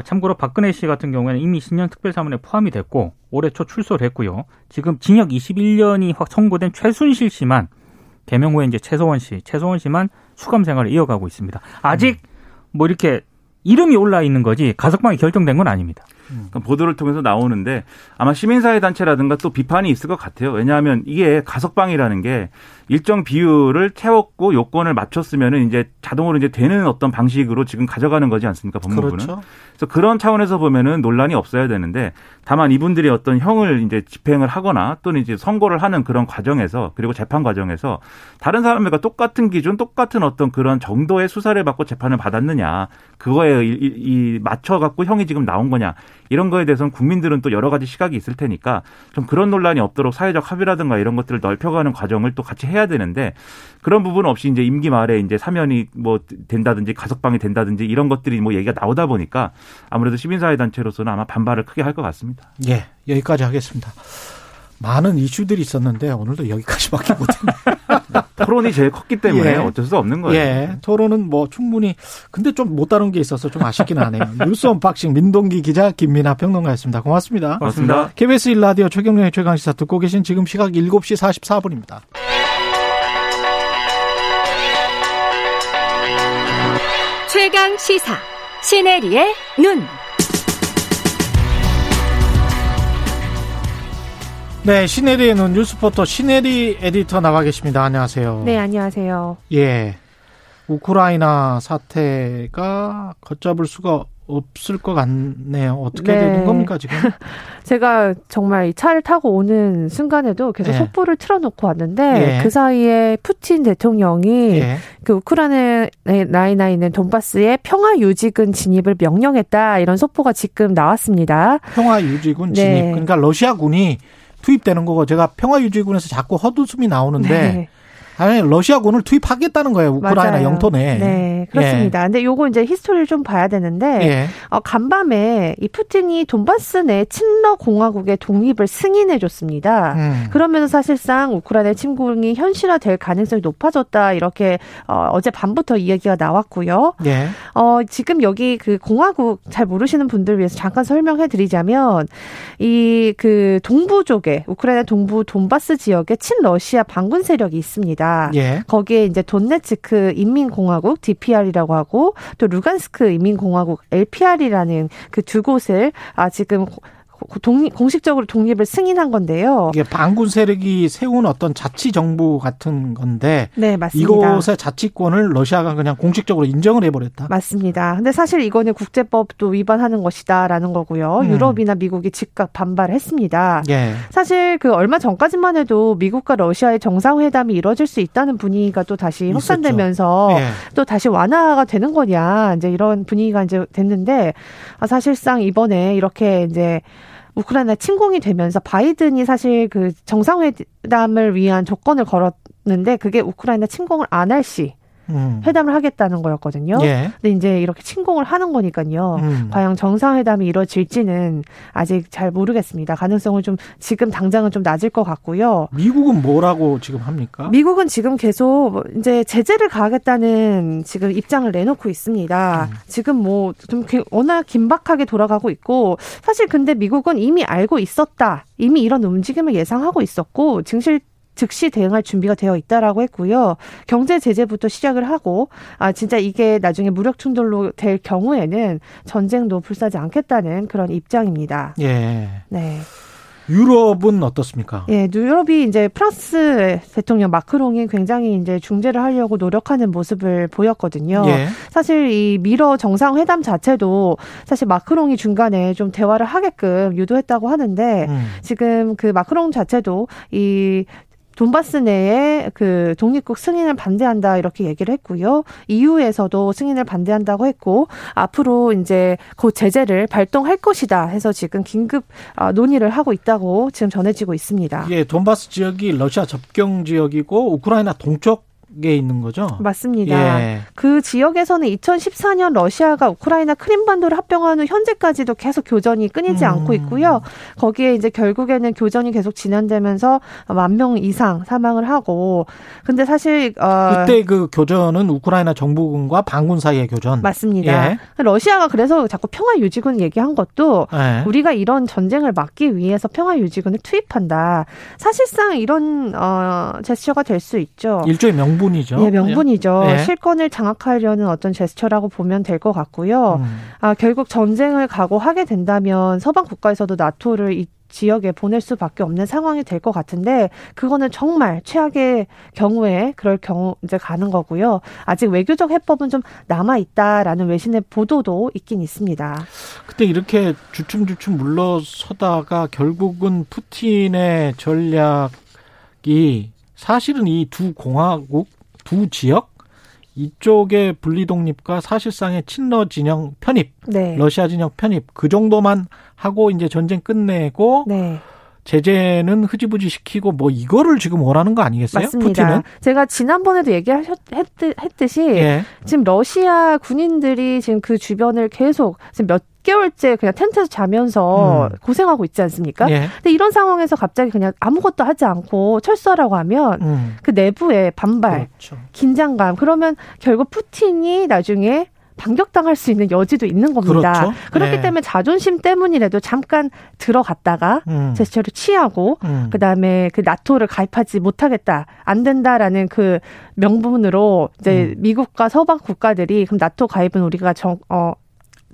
참고로 박근혜 씨 같은 경우에는 이미 신년 특별사면에 포함이 됐고 올해 초 출소를 했고요. 지금 징역 21년이 선고된 최순실 씨만, 개명 후에 이제 최소원 씨만 수감 생활을 이어가고 있습니다. 아직 뭐 이렇게 이름이 올라 있는 거지 가석방이 결정된 건 아닙니다. 그러니까 보도를 통해서 나오는데 아마 시민사회단체라든가 또 비판이 있을 것 같아요. 왜냐하면 이게 가석방이라는 게 일정 비율을 채웠고 요건을 맞췄으면은 이제 자동으로 이제 되는 어떤 방식으로 지금 가져가는 거지 않습니까, 법무부는. 그렇죠. 그래서 그런 차원에서 보면은 논란이 없어야 되는데, 다만 이분들이 어떤 형을 이제 집행을 하거나 또는 이제 선고를 하는 그런 과정에서, 그리고 재판 과정에서 다른 사람들과 똑같은 기준, 똑같은 어떤 그런 정도의 수사를 받고 재판을 받았느냐, 그거에 맞춰 갖고 형이 지금 나온 거냐, 이런 거에 대해서는 국민들은 또 여러 가지 시각이 있을 테니까 좀 그런 논란이 없도록 사회적 합의라든가 이런 것들을 넓혀가는 과정을 또 같이 해야 되는데, 그런 부분 없이 이제 임기 말에 이제 사면이 뭐 된다든지 가석방이 된다든지 이런 것들이 뭐 얘기가 나오다 보니까 아무래도 시민사회단체로서는 아마 반발을 크게 할 것 같습니다. 여기까지 하겠습니다. 많은 이슈들이 있었는데 오늘도 여기까지밖에 못했네요. 토론이 제일 컸기 때문에 어쩔 수 없는 거예요. 토론은 뭐 충분히, 근데 좀 못 다룬 게 있어서 좀 아쉽긴 하네요. 뉴스 언박싱 민동기 기자, 김미나 평론가였습니다. 고맙습니다. 고맙습니다. KBS 1라디오 최경영의 최강시사 듣고 계신 지금 시각 7시 44분입니다. 최강시사 시네리의 눈. 신혜리의 눈, 뉴스포터 신혜리 에디터 나와 계십니다. 안녕하세요. 안녕하세요. 우크라이나 사태가 걷잡을 수가 없을 것 같네요. 어떻게 해야 되는 겁니까 지금? 제가 정말 이 차를 타고 오는 순간에도 계속 속보를 틀어놓고 왔는데 그 사이에 푸틴 대통령이 그 우크라이나에 있는 돈바스의 평화유지군 진입을 명령했다. 이런 속보가 지금 나왔습니다. 평화유지군 진입. 그러니까 러시아군이 투입되는 거고 제가 평화유지군에서 자꾸 헛웃음이 나오는데 아니, 러시아군을 투입하겠다는 거예요. 우크라이나 영토 내. 네, 그렇습니다. 근데 요거 이제 히스토리를 좀 봐야 되는데, 간밤에 이 푸틴이 돈바스 내 친러 공화국의 독립을 승인해줬습니다. 그러면서 사실상 우크라이나의 침공이 현실화될 가능성이 높아졌다. 이렇게 어제 밤부터 이야기가 나왔고요. 지금 여기 그 공화국 잘 모르시는 분들 위해서 잠깐 설명해드리자면, 이 그 동부 쪽에 우크라이나 동부 돈바스 지역에 친러시아 반군 세력이 있습니다. 거기에 이제 돈네츠크 인민공화국 DPR이라고 하고 또 루간스크 인민공화국 LPR이라는 그 두 곳을 지금 공식적으로 독립을 승인한 건데요. 이게 반군 세력이 세운 어떤 자치 정부 같은 건데, 네, 맞습니다. 이곳의 자치권을 러시아가 그냥 공식적으로 인정을 해버렸다. 맞습니다. 근데 사실 이거는 국제법도 위반하는 것이다라는 거고요. 유럽이나 미국이 즉각 반발했습니다. 사실 그 얼마 전까지만 해도 미국과 러시아의 정상회담이 이뤄질 수 있다는 분위기가 또 다시 확산되면서 또 다시 완화가 되는 거냐 이제 이런 분위기가 이제 됐는데 사실상 이번에 이렇게 이제 우크라이나 침공이 되면서 바이든이 사실 그 정상회담을 위한 조건을 걸었는데 그게 우크라이나 침공을 안 할 시 회담을 하겠다는 거였거든요. 근데 이제 이렇게 침공을 하는 거니까요. 과연 정상회담이 이루어질지는 아직 잘 모르겠습니다. 가능성은 좀 지금 당장은 좀 낮을 것 같고요. 미국은 뭐라고 지금 합니까? 미국은 지금 계속 이제 제재를 가하겠다는 지금 입장을 내놓고 있습니다. 지금 뭐 좀 워낙 긴박하게 돌아가고 있고 사실 근데 미국은 이미 알고 있었다. 이미 이런 움직임을 예상하고 있었고 즉시 대응할 준비가 되어 있다라고 했고요. 경제 제재부터 시작을 하고 진짜 이게 나중에 무력 충돌로 될 경우에는 전쟁도 불사지 않겠다는 그런 입장입니다. 네. 유럽은 어떻습니까? 유럽이 이제 프랑스 대통령 마크롱이 굉장히 이제 중재를 하려고 노력하는 모습을 보였거든요. 사실 이 미러 정상회담 자체도 사실 마크롱이 중간에 좀 대화를 하게끔 유도했다고 하는데 지금 그 마크롱 자체도 이 돈바스 내에 그 독립국 승인을 반대한다 이렇게 얘기를 했고요. EU에서도 승인을 반대한다고 했고 앞으로 이제 그 제재를 발동할 것이다 해서 지금 긴급 논의를 하고 있다고 지금 전해지고 있습니다. 돈바스 지역이 러시아 접경 지역이고 우크라이나 동쪽 게 있는 거죠? 맞습니다. 그 지역에서는 2014년 러시아가 우크라이나 크림반도를 합병한 후 현재까지도 계속 교전이 끊이지 않고 있고요. 거기에 이제 결국에는 교전이 계속 진행되면서 10,000명 이상 사망을 하고 근데 사실 그때 그 교전은 우크라이나 정부군과 반군 사이의 교전. 맞습니다. 러시아가 그래서 자꾸 평화유지군 얘기한 것도 우리가 이런 전쟁을 막기 위해서 평화유지군을 투입한다. 사실상 이런 제스처가 될 수 있죠. 일종의 명분이죠. 실권을 장악하려는 어떤 제스처라고 보면 될 것 같고요. 결국 전쟁을 각오하게 된다면 서방 국가에서도 나토를 이 지역에 보낼 수밖에 없는 상황이 될 것 같은데 그거는 정말 최악의 경우에 그럴 경우 이제 가는 거고요. 아직 외교적 해법은 좀 남아 있다라는 외신의 보도도 있긴 있습니다. 그때 이렇게 주춤주춤 물러서다가 결국은 푸틴의 전략이 사실은 이 두 공화국, 두 지역, 이쪽의 분리독립과 사실상의 친러 진영 편입, 러시아 진영 편입, 그 정도만 하고 이제 전쟁 끝내고, 제재는 흐지부지 시키고 뭐 이거를 지금 원하는 거 아니겠어요? 맞습니다. 푸틴은? 제가 지난번에도 얘기했듯이 지금 러시아 군인들이 지금 그 주변을 계속 지금 몇 개월째 그냥 텐트에서 자면서 고생하고 있지 않습니까? 근데 이런 상황에서 갑자기 그냥 아무것도 하지 않고 철수하라고 하면 그 내부의 반발, 긴장감 그러면 결국 푸틴이 나중에 반격당할 수 있는 여지도 있는 겁니다. 그렇기 때문에 자존심 때문이라도 잠깐 들어갔다가 제스처를 취하고 그다음에 그 나토를 가입하지 못하겠다. 안 된다라는 그 명분으로 이제 미국과 서방 국가들이 그럼 나토 가입은 우리가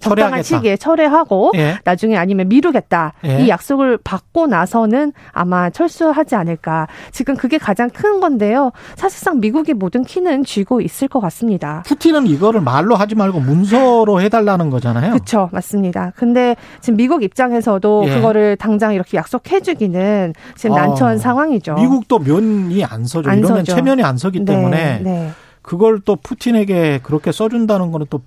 적당한 시기에 철회하고 예. 나중에 아니면 미루겠다. 예. 이 약속을 받고 나서는 아마 철수하지 않을까. 지금 그게 가장 큰 건데요. 사실상 미국이 모든 키는 쥐고 있을 것 같습니다. 푸틴은 이거를 말로 하지 말고 문서로 해달라는 거잖아요. 그렇죠. 맞습니다. 근데 지금 미국 입장에서도 예. 그거를 당장 이렇게 약속해주기는 지금 난처한 상황이죠. 미국도 면이 안 서죠. 이러면 체면이 안 서기 때문에 네. 그걸 또 푸틴에게 그렇게 써준다는 거는 또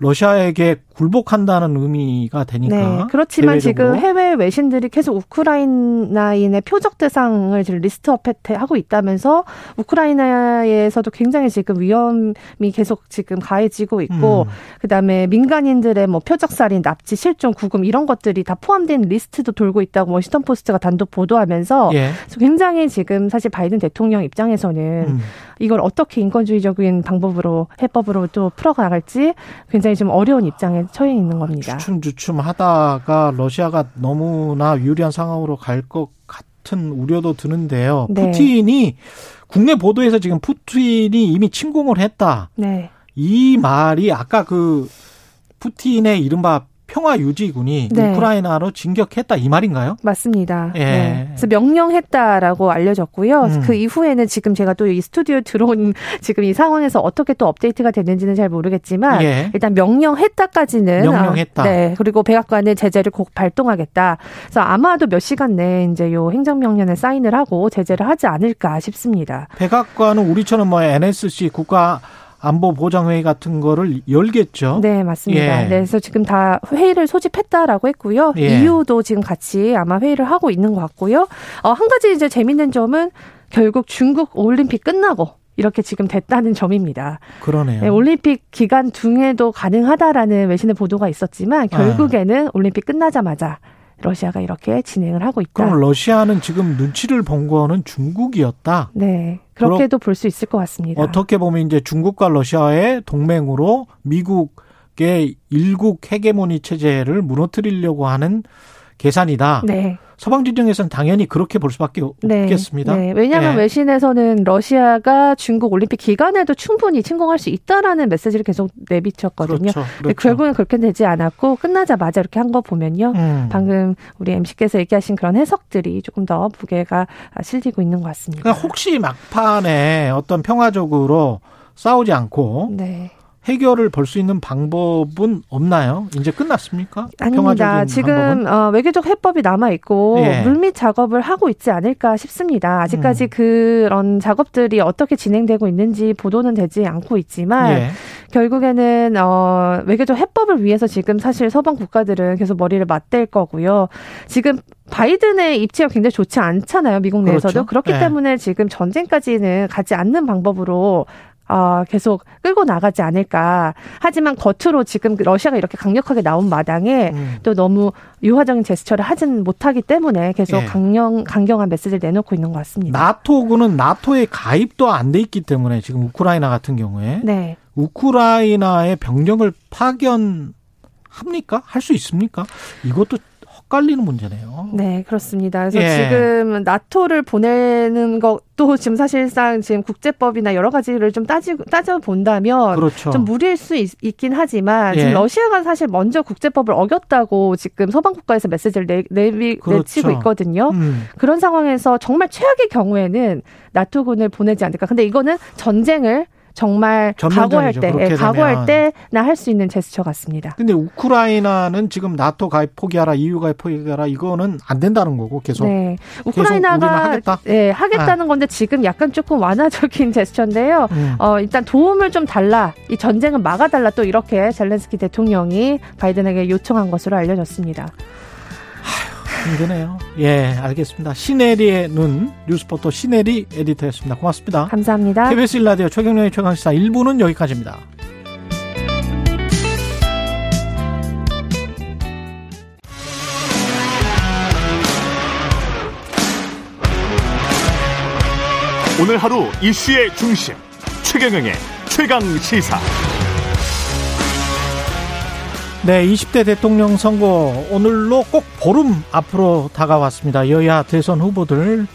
러시아에게 굴복한다는 의미가 되니까. 네, 그렇지만 대외적으로. 지금 해외 외신들이 계속 우크라이나인의 표적 대상을 지금 리스트업하고 있다면서 우크라이나에서도 굉장히 지금 위험이 계속 지금 가해지고 있고 그다음에 민간인들의 뭐 표적살인, 납치, 실종, 구금 이런 것들이 다 포함된 리스트도 돌고 있다고 워싱턴포스트가 단독 보도하면서 예. 굉장히 지금 사실 바이든 대통령 입장에서는 이걸 어떻게 인권주의적인 방법으로 해법으로 또 풀어나갈지 굉장히 좀 어려운 입장에 처해 있는 겁니다. 주춤주춤하다가 러시아가 너무나 유리한 상황으로 갈 것 같은 우려도 드는데요. 네. 푸틴이 국내 보도에서 지금 푸틴이 이미 침공을 했다. 네. 이 말이 아까 그 푸틴의 이른바 평화유지군이 네. 우크라이나로 진격했다 이 말인가요? 맞습니다. 예. 네. 그래서 명령했다라고 알려졌고요. 그 이후에는 지금 제가 또 이 스튜디오 들어온 지금 이 상황에서 어떻게 또 업데이트가 되는지는 잘 모르겠지만 예. 일단 명령했다까지는 명령했다. 네. 그리고 백악관은 제재를 곧 발동하겠다. 그래서 아마도 몇 시간 내에 이제 요 행정명령에 사인을 하고 제재를 하지 않을까 싶습니다. 백악관은 우리처럼 뭐 NSC 국가 안보보장회의 같은 거를 열겠죠. 네, 맞습니다. 예. 네, 그래서 지금 다 회의를 소집했다라고 했고요. 예. EU도 지금 같이 아마 회의를 하고 있는 것 같고요. 한 가지 이제 재밌는 점은 결국 중국 올림픽 끝나고 이렇게 지금 됐다는 점입니다. 그러네요. 네, 올림픽 기간 중에도 가능하다라는 외신의 보도가 있었지만 결국에는 올림픽 끝나자마자 러시아가 이렇게 진행을 하고 있다. 그럼 러시아는 지금 눈치를 본 거는 중국이었다? 네. 그렇게도 볼 수 있을 것 같습니다. 어떻게 보면 이제 중국과 러시아의 동맹으로 미국의 일국 헤게모니 체제를 무너뜨리려고 하는 계산이다. 네. 서방 진영에서는 당연히 그렇게 볼 수밖에 없겠습니다. 네. 네. 왜냐하면 네. 외신에서는 러시아가 중국 올림픽 기간에도 충분히 침공할 수 있다라는 메시지를 계속 내비쳤거든요. 그렇죠. 그렇죠. 근데 결국은 그렇게 되지 않았고 끝나자마자 이렇게 한 거 보면요. 방금 우리 MC께서 얘기하신 그런 해석들이 조금 더 무게가 실리고 있는 것 같습니다. 그러니까 혹시 막판에 어떤 평화적으로 싸우지 않고 네. 해결을 볼 수 있는 방법은 없나요? 이제 끝났습니까? 아닙니다. 지금 외교적 해법이 남아있고 예. 물밑 작업을 하고 있지 않을까 싶습니다. 아직까지 그런 작업들이 어떻게 진행되고 있는지 보도는 되지 않고 있지만 예. 결국에는 외교적 해법을 위해서 지금 사실 서방 국가들은 계속 머리를 맞댈 거고요. 지금 바이든의 입지가 굉장히 좋지 않잖아요. 미국 내에서도. 그렇죠. 그렇기 예. 때문에 지금 전쟁까지는 가지 않는 방법으로 계속 끌고 나가지 않을까. 하지만 겉으로 지금 러시아가 이렇게 강력하게 나온 마당에 또 너무 유화적인 제스처를 하진 못하기 때문에 계속 예. 강경한 메시지를 내놓고 있는 것 같습니다. 나토군은 나토에 가입도 안 돼 있기 때문에 지금 우크라이나 같은 경우에 네. 우크라이나에 병력을 파견합니까? 할 수 있습니까? 이것도 헷갈리는 문제네요. 네, 그렇습니다. 그래서 예. 지금 나토를 보내는 것도 지금 사실상 지금 국제법이나 여러 가지를 좀 따져본다면 그렇죠. 좀 무리일 수 있긴 하지만 예. 지금 러시아가 사실 먼저 국제법을 어겼다고 지금 서방 국가에서 메시지를 그렇죠. 내치고 있거든요. 그런 상황에서 정말 최악의 경우에는 나토군을 보내지 않을까. 근데 이거는 전쟁을 정말 각오할 때나 할 수 있는 제스처 같습니다. 근데 우크라이나는 지금 나토 가입 포기하라, EU 가입 포기하라 이거는 안 된다는 거고 계속. 네, 우크라이나가 하겠다. 네, 하겠다는 건데 지금 약간 조금 완화적인 제스처인데요. 일단 도움을 좀 달라, 이 전쟁은 막아달라 또 이렇게 젤렌스키 대통령이 바이든에게 요청한 것으로 알려졌습니다. 아휴, 힘드네요. 예, 알겠습니다. 신혜리의 눈, 뉴스포토 신혜리 에디터였습니다. 고맙습니다. 감사합니다. KBS 1라디오 최경영의 최강시사 1부는 여기까지입니다. 오늘 하루 이슈의 중심, 최경영의 최강시사. 네, 20대 대통령 선거 오늘로 꼭 보름 앞으로 다가왔습니다. 여야 대선 후보들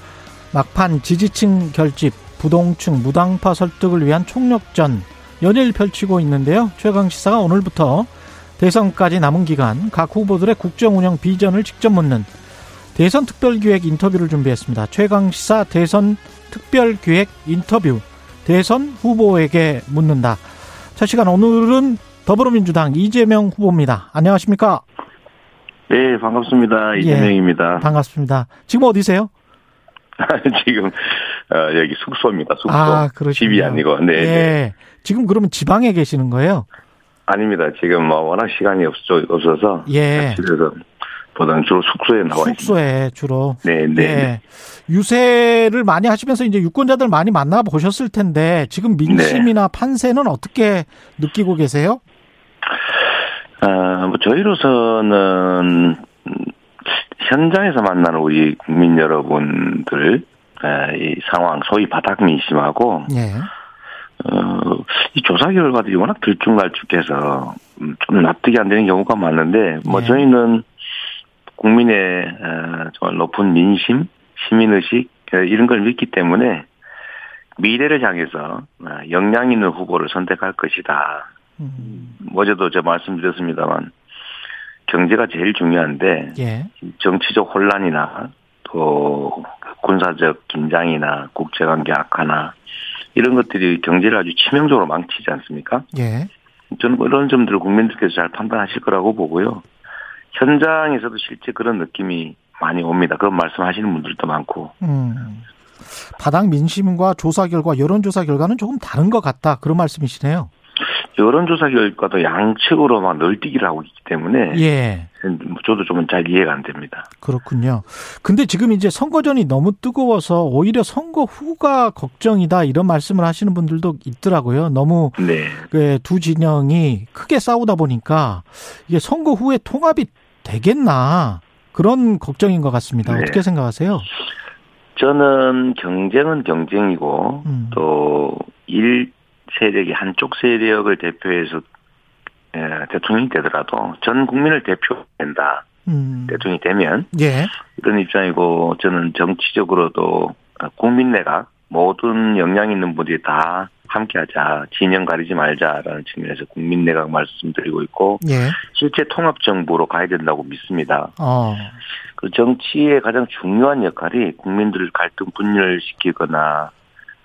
막판 지지층 결집, 부동층, 무당파 설득을 위한 총력전 연일 펼치고 있는데요. 최강시사가 오늘부터 대선까지 남은 기간 각 후보들의 국정운영 비전을 직접 묻는 대선 특별기획 인터뷰를 준비했습니다. 최강시사 대선 특별기획 인터뷰, 대선 후보에게 묻는다. 첫 시간 오늘은 더불어민주당 이재명 후보입니다. 안녕하십니까? 네, 반갑습니다. 이재명입니다. 예, 반갑습니다. 지금 어디세요? 지금 여기 숙소입니다. 숙소. 아, 그러시군요. 집이 아니고. 네. 예. 지금 그러면 지방에 계시는 거예요? 아닙니다. 지금 워낙 시간이 없어서 예. 집에서 보다는 주로 숙소에 나와 있습니다. 숙소에 주로. 네, 네. 예. 유세를 많이 하시면서 이제 유권자들 많이 만나 보셨을 텐데 지금 민심이나 네. 판세는 어떻게 느끼고 계세요? 뭐 저희로서는 현장에서 만나는 우리 국민 여러분들 이 상황, 소위 바닥 민심하고 네. 이 조사 결과들이 워낙 들쭉날쭉해서 좀 납득이 안 되는 경우가 많은데 뭐 네. 저희는 국민의 정말 높은 민심, 시민의식 이런 걸 믿기 때문에 미래를 향해서 역량 있는 후보를 선택할 것이다. 어제도 제가 말씀드렸습니다만 경제가 제일 중요한데 예. 정치적 혼란이나 또 군사적 긴장이나 국제관계 악화나 이런 것들이 경제를 아주 치명적으로 망치지 않습니까? 예. 저는 그런 점들을 국민들께서 잘 판단하실 거라고 보고요. 현장에서도 실제 그런 느낌이 많이 옵니다. 그런 말씀하시는 분들도 많고. 바닥 민심과 조사 결과, 여론조사 결과는 조금 다른 것 같다. 그런 말씀이시네요. 여론조사 결과도 양측으로 막 널뛰기를 하고 있기 때문에 예. 저도 좀 잘 이해가 안 됩니다. 그렇군요. 근데 지금 이제 선거전이 너무 뜨거워서 오히려 선거 후가 걱정이다 이런 말씀을 하시는 분들도 있더라고요. 너무 네. 두 진영이 크게 싸우다 보니까 이게 선거 후에 통합이 되겠나 그런 걱정인 것 같습니다. 네. 어떻게 생각하세요? 저는 경쟁은 경쟁이고 또 세력이 한쪽 세력을 대표해서 대통령이 되더라도 전 국민을 대표한다. 대통령이 되면 예. 이런 입장이고 저는 정치적으로도 국민 내각 모든 역량 있는 분들이 다 함께하자. 진영 가리지 말자라는 측면에서 국민 내각 말씀드리고 있고 예. 실제 통합정부로 가야 된다고 믿습니다. 그 정치의 가장 중요한 역할이 국민들을 갈등 분열시키거나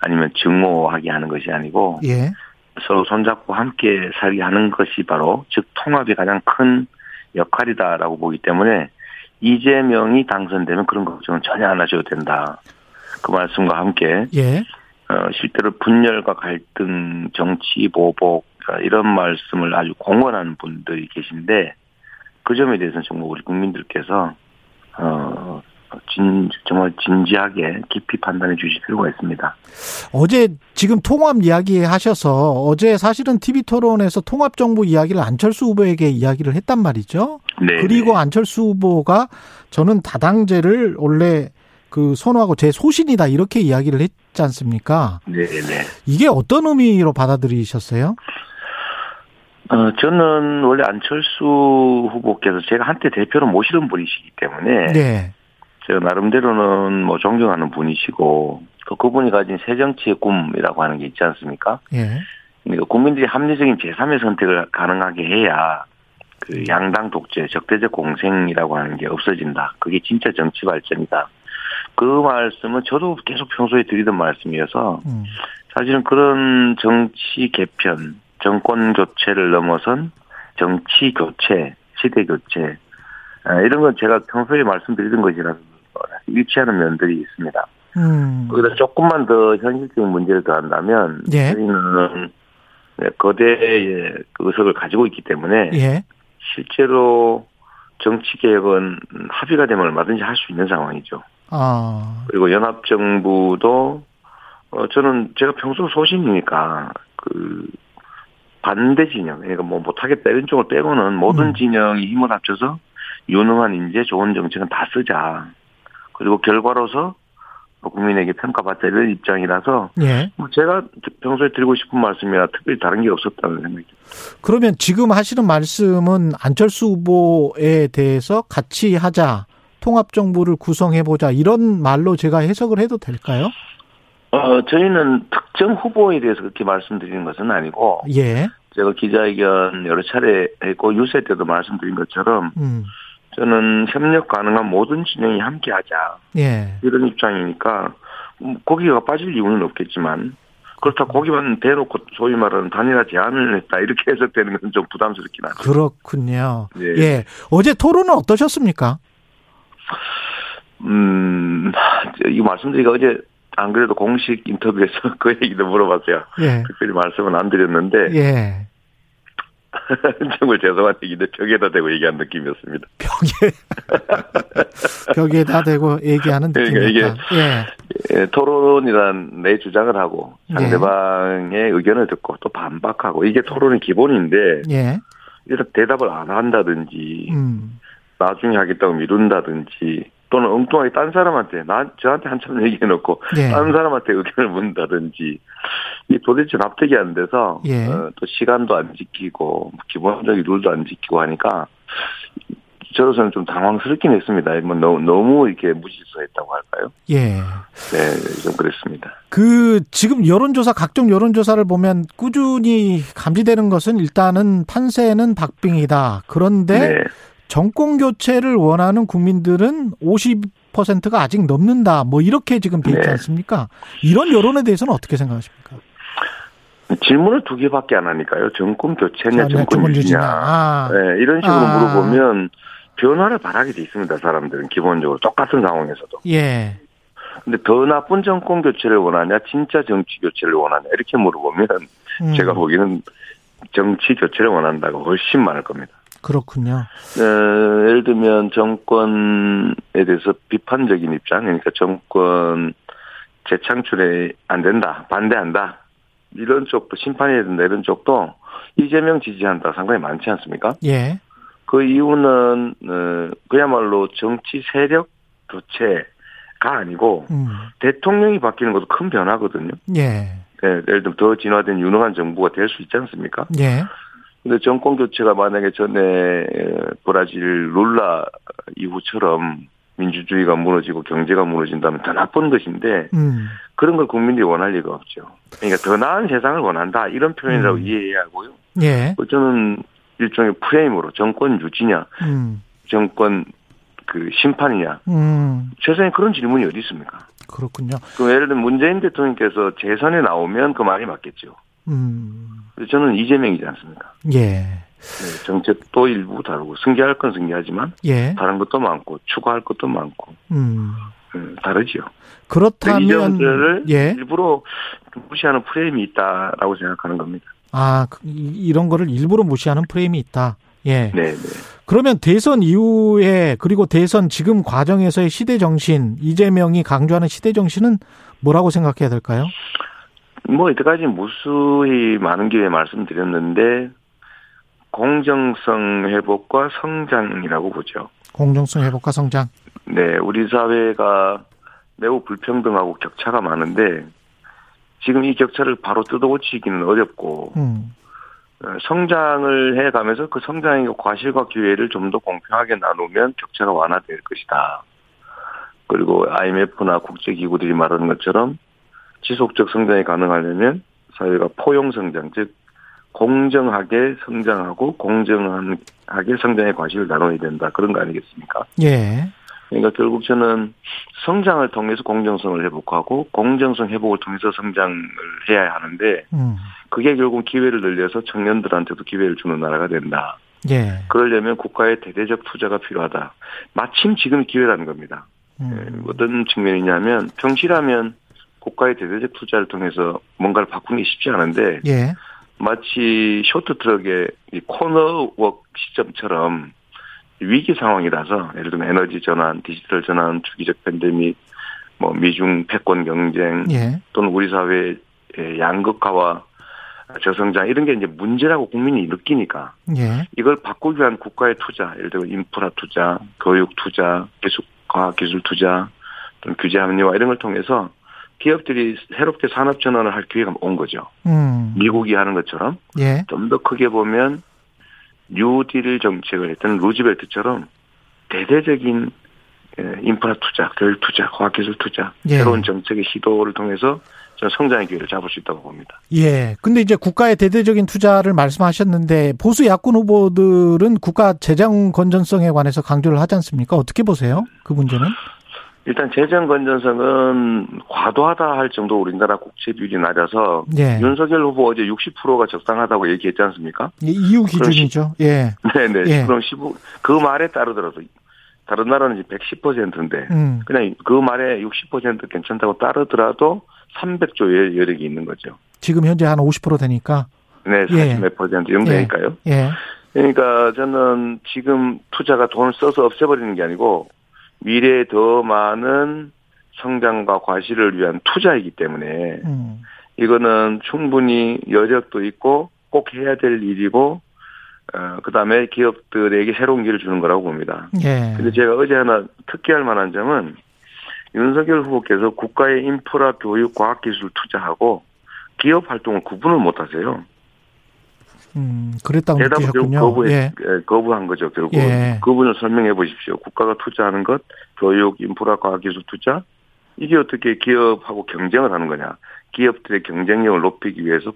아니면 증오하게 하는 것이 아니고 예. 서로 손잡고 함께 살게 하는 것이 바로 즉 통합이 가장 큰 역할이다라고 보기 때문에 이재명이 당선되면 그런 걱정은 전혀 안 하셔도 된다. 그 말씀과 함께 예. 실제로 분열과 갈등, 정치 보복 이런 말씀을 아주 공언하는 분들이 계신데 그 점에 대해서는 정말 우리 국민들께서 정말 진지하게 깊이 판단해 주실 필요가 있습니다. 어제 지금 통합 이야기 하셔서 어제 사실은 TV토론에서 통합정부 이야기를 안철수 후보에게 이야기를 했단 말이죠. 네. 그리고 안철수 후보가 저는 다당제를 원래 선호하고 제 소신이다 이렇게 이야기를 했지 않습니까? 네. 이게 어떤 의미로 받아들이셨어요? 저는 원래 안철수 후보께서 제가 한때 대표로 모시던 분이시기 때문에 네. 제가 나름대로는 뭐 존경하는 분이시고 또 그분이 가진 새정치의 꿈이라고 하는 게 있지 않습니까? 예. 그러니까 국민들이 합리적인 제3의 선택을 가능하게 해야 그 양당 독재, 적대적 공생이라고 하는 게 없어진다. 그게 진짜 정치 발전이다. 그 말씀은 저도 계속 평소에 드리던 말씀이어서 사실은 그런 정치 개편, 정권 교체를 넘어선 정치 교체, 시대 교체 이런 건 제가 평소에 말씀드리던 것이라는 일치하는 면들이 있습니다. 거기다 조금만 더 현실적인 문제를 더한다면 예. 저희는 거대의 의석을 가지고 있기 때문에 예. 실제로 정치개혁은 합의가 되면 얼마든지 할 수 있는 상황이죠. 그리고 연합정부도 저는 제가 평소 소신이니까 반대 진영, 그러니까 뭐 못하겠다 이런 쪽을 빼고는 모든 진영이 힘을 합쳐서 유능한 인재, 좋은 정책은 다 쓰자. 그리고 결과로서 국민에게 평가받자 이런 입장이라서 예. 제가 평소에 드리고 싶은 말씀이나 특별히 다른 게 없었다는 생각이 듭니다. 그러면 지금 하시는 말씀은 안철수 후보에 대해서 같이 하자, 통합정부를 구성해보자 이런 말로 제가 해석을 해도 될까요? 저희는 특정 후보에 대해서 그렇게 말씀드리는 것은 아니고 예. 때도 기자회견 여러 차례 했고 유세 때도 말씀드린 것처럼 저는 협력 가능한 모든 진영이 함께하자 예. 이런 입장이니까 고기가 빠질 이유는 없겠지만 그렇다고 고기만 대놓고 소위 말하는 단일화 제안을 했다 이렇게 해석되는 것은 좀 부담스럽긴 하죠. 그렇군요. 예. 예. 어제 토론은 어떠셨습니까? 이거 말씀드리기가 어제 안 그래도 공식 인터뷰에서 그 얘기도 물어봤어요. 예. 특별히 말씀은 안 드렸는데 예. 정말 죄송한 얘기인데 벽에다 대고 얘기한 느낌이었습니다. 벽에다 대고 얘기하는 느낌이었다. 그러니까 이게 예. 예, 토론이란 내 주장을 하고 상대방의 예. 의견을 듣고 또 반박하고 이게 토론의 기본인데 예. 일단 대답을 안 한다든지 나중에 하겠다고 미룬다든지 또는 엉뚱하게 딴 사람한테 저한테 한참 얘기해놓고 예. 딴 사람한테 의견을 묻는다든지 이게 도대체 납득이 안 돼서 예. 또 시간도 안 지키고 기본적인 룰도 안 지키고 하니까 저로서는 좀 당황스럽긴 했습니다. 뭐 너무 이렇게 무질서했다고 할까요? 예, 네, 좀 그랬습니다. 그 지금 여론조사 각종 여론조사를 보면 꾸준히 감지되는 것은 일단은 판세는 박빙이다. 그런데. 네. 정권 교체를 원하는 국민들은 50%가 아직 넘는다. 뭐 이렇게 지금 돼 있지 네. 않습니까? 이런 여론에 대해서는 어떻게 생각하십니까? 질문을 두 개밖에 안 하니까요. 정권 교체냐, 정권 유지냐. 아. 네, 이런 식으로 물어보면 변화를 바라게 돼 있습니다. 사람들은 기본적으로 똑같은 상황에서도. 예. 근데 더 나쁜 정권 교체를 원하냐, 진짜 정치 교체를 원하냐 이렇게 물어보면 제가 보기에는 정치 교체를 원한다고 훨씬 많을 겁니다. 그렇군요. 예를 들면 정권에 대해서 비판적인 입장, 그러니까 정권 재창출에 안 된다, 반대한다 이런 쪽도 심판해야 된다 이런 쪽도 이재명 지지한다 상당히 많지 않습니까? 예. 그 이유는 그야말로 정치 세력 교체가 아니고 대통령이 바뀌는 것도 큰 변화거든요. 예. 예를 들면 더 진화된 유능한 정부가 될 수 있지 않습니까? 예. 근데 정권 교체가 만약에 전에 브라질 룰라 이후처럼 민주주의가 무너지고 경제가 무너진다면 더 나쁜 것인데 그런 걸 국민들이 원할 리가 없죠. 그러니까 더 나은 세상을 원한다 이런 표현이라고 이해해야 하고요. 예. 저는 일종의 프레임으로 정권 유지냐, 정권 그 심판이냐. 세상에 그런 질문이 어디 있습니까? 그렇군요. 그럼 예를 들면 문재인 대통령께서 재선에 나오면 그 말이 맞겠죠. 저는 이재명이지 않습니까? 예. 네, 정책도 일부 다르고 승계할 건 승계하지만 예. 다른 것도 많고 추구할 것도 많고 다르지요. 그렇다면 이 점들을 예. 일부러 무시하는 프레임이 있다라고 생각하는 겁니다. 아, 이런 거를 일부러 무시하는 프레임이 있다. 예. 네. 그러면 대선 이후에 그리고 대선 지금 과정에서의 시대 정신, 이재명이 강조하는 시대 정신은 뭐라고 생각해야 될까요? 뭐 이때까지 무수히 많은 기회에 말씀드렸는데 공정성 회복과 성장이라고 보죠. 공정성 회복과 성장. 네, 우리 사회가 매우 불평등하고 격차가 많은데 지금 이 격차를 바로 뜯어고치기는 어렵고 성장을 해가면서 그 성장의 과실과 기회를 좀 더 공평하게 나누면 격차가 완화될 것이다. 그리고 IMF나 국제기구들이 말하는 것처럼 지속적 성장이 가능하려면 사회가 포용성장, 즉 공정하게 성장하고 공정하게 성장의 과실을 나눠야 된다. 그런 거 아니겠습니까? 예. 그러니까 결국 저는 성장을 통해서 공정성을 회복하고 공정성 회복을 통해서 성장을 해야 하는데 그게 결국 기회를 늘려서 청년들한테도 기회를 주는 나라가 된다. 예. 그러려면 국가의 대대적 투자가 필요하다. 마침 지금 기회라는 겁니다. 어떤 측면이냐면 평시라면 국가의 대대적 투자를 통해서 뭔가를 바꾸는 게 쉽지 않은데 예. 마치 쇼트트럭의 코너워크 시점처럼 위기 상황이라서 예를 들면 에너지 전환, 디지털 전환, 주기적 팬데믹, 뭐 미중 패권 경쟁 예. 또는 우리 사회의 양극화와 저성장 이런 게 이제 문제라고 국민이 느끼니까 예. 이걸 바꾸기 위한 국가의 투자, 예를 들면 인프라 투자, 교육 투자, 과학기술 투자, 또는 규제 합리화 이런 걸 통해서 기업들이 새롭게 산업 전환을 할 기회가 온 거죠. 미국이 하는 것처럼 예. 좀 더 크게 보면 뉴딜 정책을 했던 루즈벨트처럼 대대적인 인프라 투자, 교육 투자, 과학기술 투자 예. 새로운 정책의 시도를 통해서 저는 성장의 기회를 잡을 수 있다고 봅니다. 예. 근데 이제 국가의 대대적인 투자를 말씀하셨는데 보수 야권 후보들은 국가 재정 건전성에 관해서 강조를 하지 않습니까? 어떻게 보세요? 그 문제는? 일단 재정 건전성은 과도하다 할 정도 우리나라 국채 비율이 낮아서 예. 윤석열 후보 어제 60%가 적당하다고 얘기했지 않습니까? 예, EU 기준이죠. 예. 네네. 예. 그럼 15, 그 말에 따르더라도 다른 나라는 110%인데 그냥 그 말에 60% 괜찮다고 따르더라도 300조의 여력이 있는 거죠. 지금 현재 한 50% 되니까? 네. 40몇 예. % 정도니까요. 예. 예. 그러니까 저는 지금 투자가 돈을 써서 없애버리는 게 아니고 미래에 더 많은 성장과 과실을 위한 투자이기 때문에 이거는 충분히 여력도 있고 꼭 해야 될 일이고 그다음에 기업들에게 새로운 기회를 주는 거라고 봅니다. 그런데 예. 제가 어제 하나 특기할 만한 점은 윤석열 후보께서 국가의 인프라, 교육, 과학기술 투자하고 기업 활동을 구분을 못하세요. 그랬다고 느끼셨군요. 거부한 거죠. 결국 예. 그 부분을 설명해 보십시오. 국가가 투자하는 것, 교육, 인프라, 과학기술 투자 이게 어떻게 기업하고 경쟁을 하는 거냐. 기업들의 경쟁력을 높이기 위해서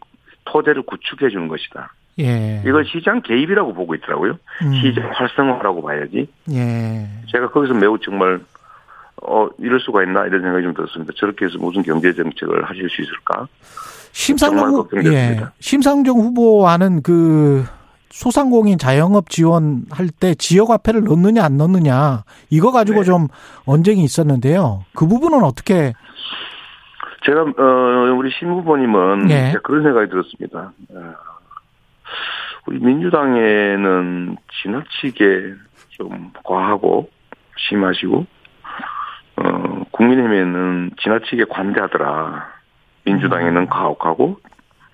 토대를 구축해 주는 것이다. 예. 이걸 시장 개입이라고 보고 있더라고요. 시장 활성화라고 봐야지. 예. 제가 거기서 매우 정말 이럴 수가 있나 이런 생각이 좀 들었습니다. 저렇게 해서 무슨 경제 정책을 하실 수 있을까? 심상정 후보와는 그 소상공인 자영업 지원할 때 지역화폐를 넣느냐 안 넣느냐 이거 가지고 네. 좀 언쟁이 있었는데요. 그 부분은 어떻게? 제가 우리 심 후보님은 네. 제가 그런 생각이 들었습니다. 우리 민주당에는 지나치게 좀 과하고 심하시고 국민의힘에는 지나치게 관대하더라. 민주당에는 가혹하고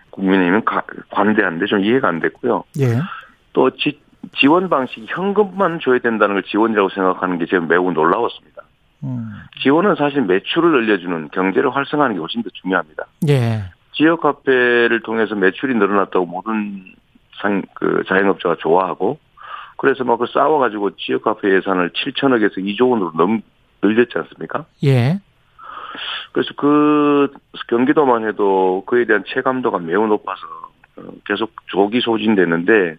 국민의힘은 관대한데 좀 이해가 안 됐고요. 예. 또 지원 방식이 현금만 줘야 된다는 걸 지원이라고 생각하는 게 제가 매우 놀라웠습니다. 지원은 사실 매출을 늘려주는 경제를 활성화하는 게 훨씬 더 중요합니다. 예. 지역화폐를 통해서 매출이 늘어났다고 모든 자영업자가 좋아하고 그래서 막 그걸 싸워가지고 지역화폐 예산을 7천억에서 2조 원으로 늘렸지 않습니까? 예. 그래서 그 경기도만 해도 그에 대한 체감도가 매우 높아서 계속 조기 소진되는데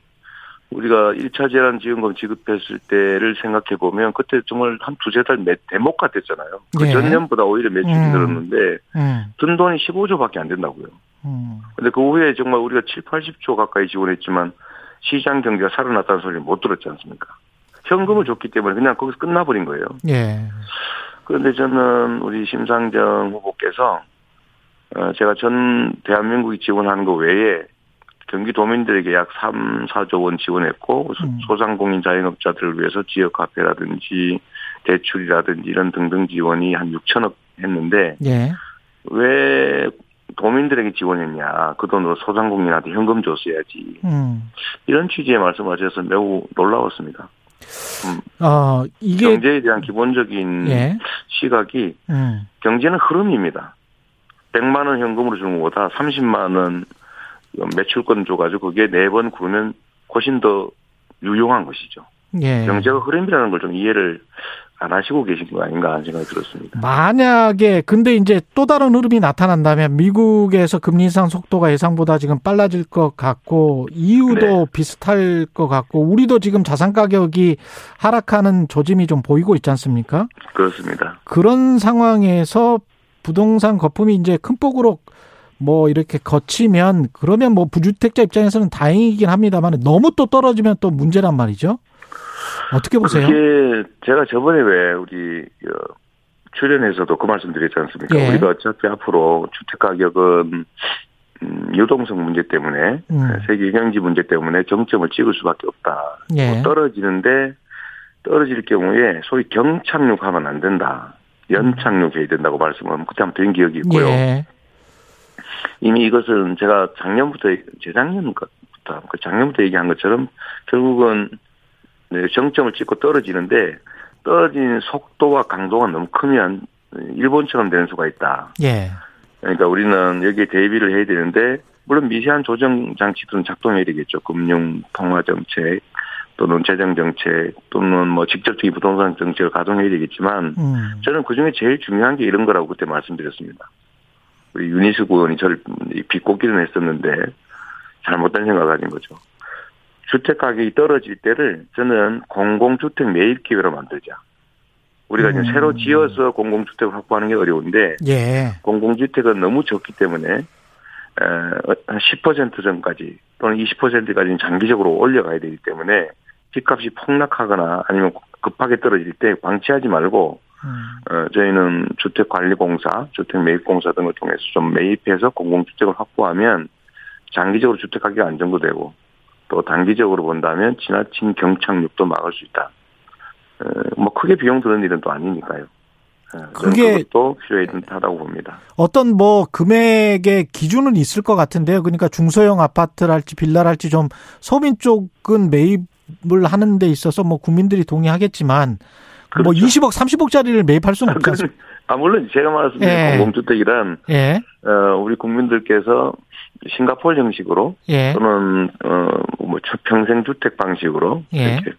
우리가 1차 재난지원금 지급했을 때를 생각해 보면 그때 정말 한 두세 달 대목 같았잖아요. 그 예. 전년보다 오히려 매출이 늘었는데 든 돈이 15조밖에 안 된다고요. 근데 그 후에 정말 우리가 7, 80조 가까이 지원했지만 시장 경제가 살아났다는 소리를 못 들었지 않습니까? 현금을 줬기 때문에 그냥 거기서 끝나버린 거예요. 예. 그런데 저는 우리 심상정 후보께서 제가 전 대한민국이 지원하는 것 외에 경기도민들에게 약 3, 4조 원 지원했고 소상공인 자영업자들을 위해서 지역화폐라든지 대출이라든지 이런 등등 지원이 한 6천억 했는데 예. 왜 도민들에게 지원했냐. 그 돈으로 소상공인한테 현금 줬어야지. 이런 취지의 말씀을 하셔서 매우 놀라웠습니다. 이게 경제에 대한 기본적인 예. 시각이 경제는 흐름입니다. 100만 원 현금으로 주는 것보다 30만 원 매출권 줘가지고 그게 4번 구르면 훨씬 더 유용한 것이죠. 예. 경제가 흐름이라는 걸 좀 이해를 안 하시고 계신 거 아닌가 하는 생각이 들었습니다. 만약에 근데 이제 또 다른 흐름이 나타난다면 미국에서 금리 인상 속도가 예상보다 지금 빨라질 것 같고 EU도 네. 비슷할 것 같고 우리도 지금 자산 가격이 하락하는 조짐이 좀 보이고 있지 않습니까? 그렇습니다. 그런 상황에서 부동산 거품이 이제 큰 폭으로 뭐 이렇게 거치면 그러면 뭐 부주택자 입장에서는 다행이긴 합니다만 너무 또 떨어지면 또 문제란 말이죠. 어떻게 보세요? 이게 제가 저번에 왜 우리 출연에서도 그 말씀드렸지 않습니까? 예. 우리가 어차피 앞으로 주택 가격은 유동성 문제 때문에 세계 경제 문제 때문에 정점을 찍을 수밖에 없다. 예. 뭐 떨어지는데 떨어질 경우에 소위 경착륙하면 안 된다. 연착륙해야 된다고 말씀을 그때 한번 드린 기억이 있고요. 예. 이미 이것은 제가 작년부터 얘기한 것처럼 결국은 정점을 찍고 떨어지는데 떨어지는 속도와 강도가 너무 크면 일본처럼 되는 수가 있다. 예. 그러니까 우리는 여기에 대비를 해야 되는데 물론 미세한 조정 장치들은 작동해야 되겠죠. 금융 통화 정책 또는 재정 정책 또는 뭐 직접적인 부동산 정책을 가동해야 되겠지만 저는 그중에 제일 중요한 게 이런 거라고 그때 말씀드렸습니다. 우리 윤희숙 의원이 저를 비꼬기는 했었는데 잘못된 생각을 가진 거죠. 주택 가격이 떨어질 때를 저는 공공주택 매입 기회로 만들자. 우리가 지금 새로 지어서 공공주택을 확보하는 게 어려운데 예. 공공주택은 너무 적기 때문에 한 10% 전까지 또는 20%까지는 장기적으로 올려가야 되기 때문에 집값이 폭락하거나 아니면 급하게 떨어질 때 방치하지 말고 저희는 주택관리공사, 주택매입공사 등을 통해서 좀 매입해서 공공주택을 확보하면 장기적으로 주택가격이 안정되고 또 단기적으로 본다면 지나친 경착륙도 막을 수 있다. 뭐 크게 비용 드는 일은 또 아니니까요. 그게 또 필요하다고 봅니다. 어떤 뭐 금액의 기준은 있을 것 같은데요. 그러니까 중소형 아파트랄지 빌라랄지 좀 소민 쪽은 매입을 하는 데 있어서 뭐 국민들이 동의하겠지만 그렇죠. 뭐 20억, 30억짜리를 매입할 수는 없지 않습니까? 물론 제가 말씀드린 공공주택이란 예. 우리 국민들께서 싱가포르 형식으로 예. 또는 뭐 평생주택 방식으로 예. 이렇게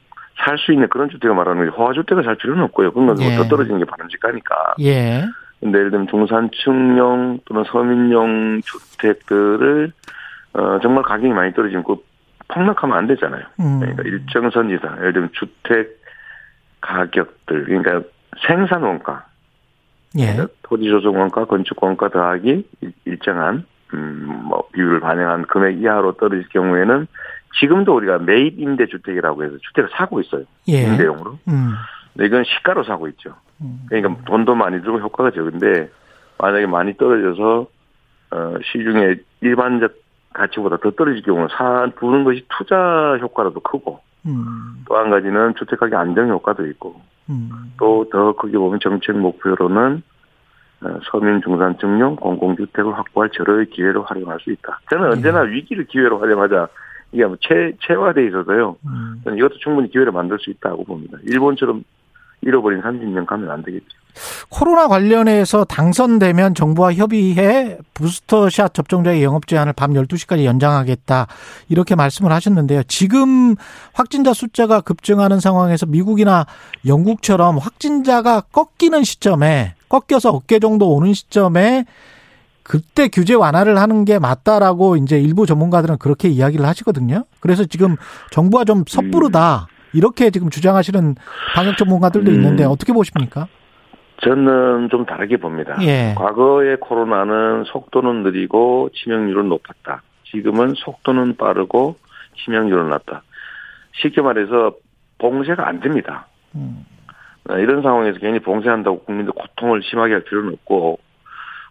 살 수 있는 그런 주택을 말하는 거지. 호화주택을 살 필요는 없고요. 그건 더 예. 떨어지는 게 바람직하니까. 예. 근데 예를 들면 중산층용 또는 서민용 주택들을 정말 가격이 많이 떨어지면 그 폭락하면 안 되잖아요. 그러니까 일정선 이상. 예를 들면 주택 가격들. 그러니까 생산 원가. 예. 그러니까 토지 조성 원가, 건축 원가 더하기 일정한 뭐 비율을 반영한 금액 이하로 떨어질 경우에는 지금도 우리가 매입 임대주택이라고 해서 주택을 사고 있어요. 예. 임대용으로. 근데 이건 시가로 사고 있죠. 그러니까 돈도 많이 들고 효과가 적은데 만약에 많이 떨어져서 시중에 일반적 가치보다 더 떨어질 경우는 두는 것이 투자 효과라도 크고 또 한 가지는 주택가격 안정 효과도 있고 또 더 크게 보면 정책 목표로는 서민 중산층용 공공주택을 확보할 절호의 기회로 활용할 수 있다. 저는 언제나 예. 위기를 기회로 활용하자. 이게 뭐 체화되어 있어서요. 저는 이것도 충분히 기회를 만들 수 있다고 봅니다. 일본처럼 잃어버린 30년 가면 안 되겠죠. 코로나 관련해서 당선되면 정부와 협의해 부스터샷 접종자의 영업 제한을 밤 12시까지 연장하겠다. 이렇게 말씀을 하셨는데요. 지금 확진자 숫자가 급증하는 상황에서 미국이나 영국처럼 확진자가 꺾이는 시점에 꺾여서 어깨 정도 오는 시점에 그때 규제 완화를 하는 게 맞다라고 이제 일부 전문가들은 그렇게 이야기를 하시거든요. 그래서 지금 정부가 좀 섣부르다 이렇게 지금 주장하시는 방역 전문가들도 있는데 어떻게 보십니까? 저는 좀 다르게 봅니다. 예. 과거의 코로나는 속도는 느리고 치명률은 높았다. 지금은 속도는 빠르고 치명률은 낮다. 쉽게 말해서 봉쇄가 안 됩니다. 이런 상황에서 괜히 봉쇄한다고 국민들 고통을 심하게 할 필요는 없고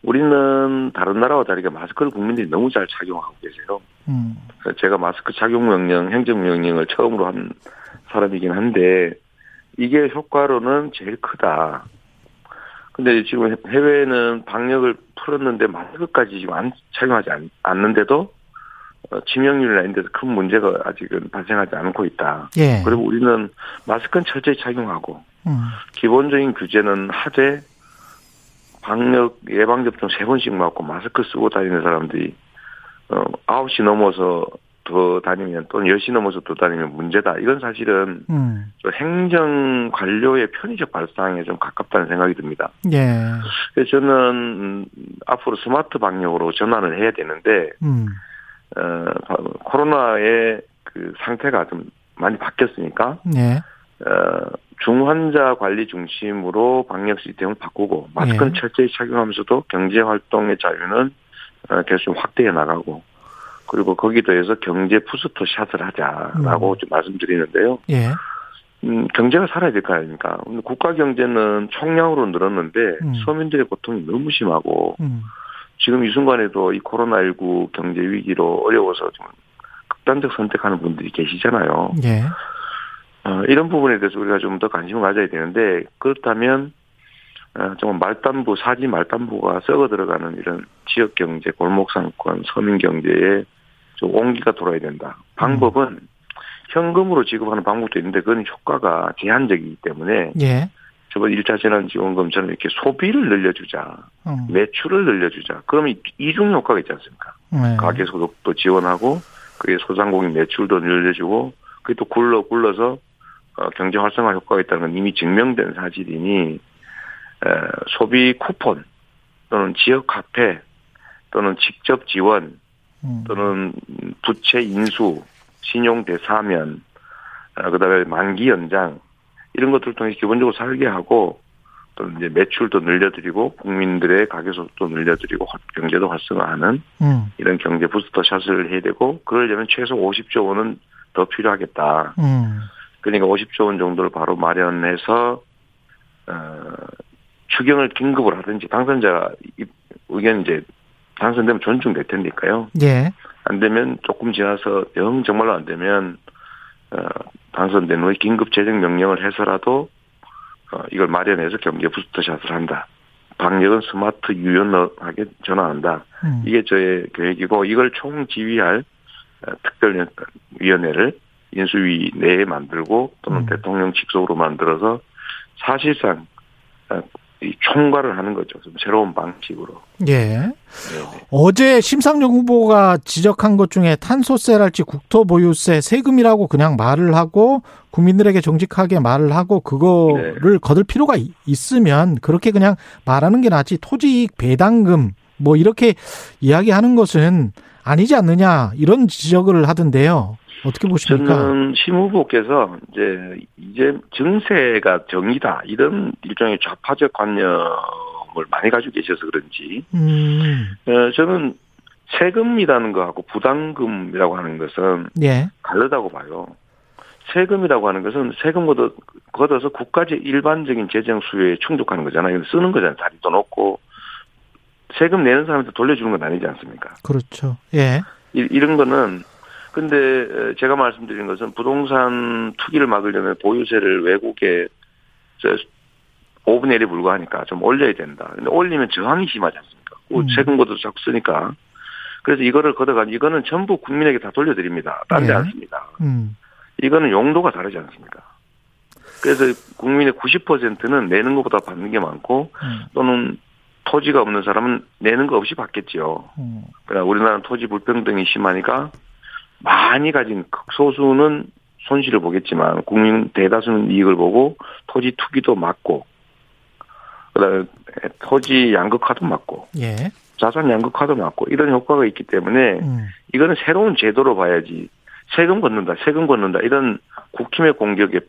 우리는 다른 나라와 다르게 마스크를 국민들이 너무 잘 착용하고 계세요. 제가 마스크 착용 명령, 행정 명령을 처음으로 한 사람이긴 한데 이게 효과로는 제일 크다. 근데 지금 해외에는 방역을 풀었는데 마스크까지 지금 착용하지 않는데도 치명률이나 이런 데서 큰 문제가 아직은 발생하지 않고 있다. 예. 그리고 우리는 마스크는 철저히 착용하고 기본적인 규제는 하되 방역 예방접종 3번씩 맞고 마스크 쓰고 다니는 사람들이 9시 넘어서 더 다니면 또는 10시 넘어서 더 다니면 문제다. 이건 사실은 행정 관료의 편의적 발상에 좀 가깝다는 생각이 듭니다. 예. 그래서 저는 앞으로 스마트 방역으로 전환을 해야 되는데 코로나의 그 상태가 좀 많이 바뀌었으니까 예. 중환자 관리 중심으로 방역 시스템을 바꾸고 마스크는 예. 철저히 착용하면서도 경제활동의 자유는 계속 좀 확대해 나가고 그리고 거기에 대해서 경제 부스터 샷을 하자라고 좀 말씀드리는데요. 예. 경제가 살아야 될 거 아닙니까? 국가 경제는 총량으로 늘었는데 서민들의 고통이 너무 심하고 지금 이 순간에도 이 코로나19 경제 위기로 어려워서 좀 극단적 선택하는 분들이 계시잖아요. 예. 이런 부분에 대해서 우리가 좀 더 관심을 가져야 되는데 그렇다면 정말 말단부 사지 말단부가 썩어 들어가는 이런 지역 경제, 골목 상권, 서민 경제에 좀 온기가 돌아야 된다. 방법은 현금으로 지급하는 방법도 있는데 그건 효과가 제한적이기 때문에 예. 저번 1차 재난지원금처럼 이렇게 소비를 늘려주자, 매출을 늘려주자. 그러면 이중 효과가 있지 않습니까? 네. 가계소득도 지원하고 그게 소상공인 매출도 늘려주고 그게 또 굴러서 경제 활성화 효과가 있다는 건 이미 증명된 사실이니 소비 쿠폰 또는 지역 카페 또는 직접 지원 또는 부채 인수, 신용 대사면, 그다음에 만기 연장 이런 것들을 통해 기본적으로 살게 하고 또는 이제 매출도 늘려드리고 국민들의 가계소득도 늘려드리고 경제도 활성화하는 이런 경제 부스터 샷을 해야 되고 그러려면 최소 50조 원은 더 필요하겠다. 그러니까 50조 원 정도를 바로 마련해서 추경을 긴급으로 하든지 당선자 의견 이제 당선되면 존중될 테니까요. 예. 안 되면 조금 지나서 영 정말로 안 되면 당선된 후에 긴급 재정 명령을 해서라도 이걸 마련해서 경제 부스터샷을 한다. 방역은 스마트 유연하게 전환한다. 이게 저의 계획이고 이걸 총지휘할 특별위원회를 인수위 내에 만들고 또는 대통령 직속으로 만들어서 사실상 총괄을 하는 거죠. 좀 새로운 방식으로. 예. 네네. 어제 심상정 후보가 지적한 것 중에 탄소세랄지 국토보유세 세금이라고 그냥 말을 하고 국민들에게 정직하게 말을 하고 그거를 네. 거둘 필요가 있으면 그렇게 그냥 말하는 게 낫지 토지이익 배당금 뭐 이렇게 이야기하는 것은 아니지 않느냐 이런 지적을 하던데요. 어떻게 보십니까? 저는 심 후보께서 이제 증세가 정의다 이런 일종의 좌파적 관념을 많이 가지고 계셔서 그런지 저는 세금이라는 거하고 부담금이라고 하는 것은 예. 다르다고 봐요. 세금이라고 하는 것은 세금 걷어서 국가의 일반적인 재정 수요에 충족하는 거잖아요. 쓰는 거잖아요. 자리도 놓고 세금 내는 사람한테 돌려주는 건 아니지 않습니까? 그렇죠. 예. 이런 거는 근데 제가 말씀드린 것은 부동산 투기를 막으려면 보유세를 외국에 5분의 1에 불과하니까 좀 올려야 된다. 근데 올리면 저항이 심하지 않습니까? 세금 걷어도 자꾸 쓰니까. 그래서 이거를 걷어가지고 이거는 전부 국민에게 다 돌려드립니다. 딴 데 않습니다. 네. 이거는 용도가 다르지 않습니까? 그래서 국민의 90%는 내는 것보다 받는 게 많고 또는 토지가 없는 사람은 내는 거 없이 받겠지요. 그러나 우리나라는 토지 불평등이 심하니까 많이 가진 극소수는 손실을 보겠지만 국민 대다수는 이익을 보고 토지 투기도 막고 그다음에 토지 양극화도 막고 예. 자산 양극화도 막고 이런 효과가 있기 때문에 이거는 새로운 제도로 봐야지 세금 걷는다 이런 국힘의 공격에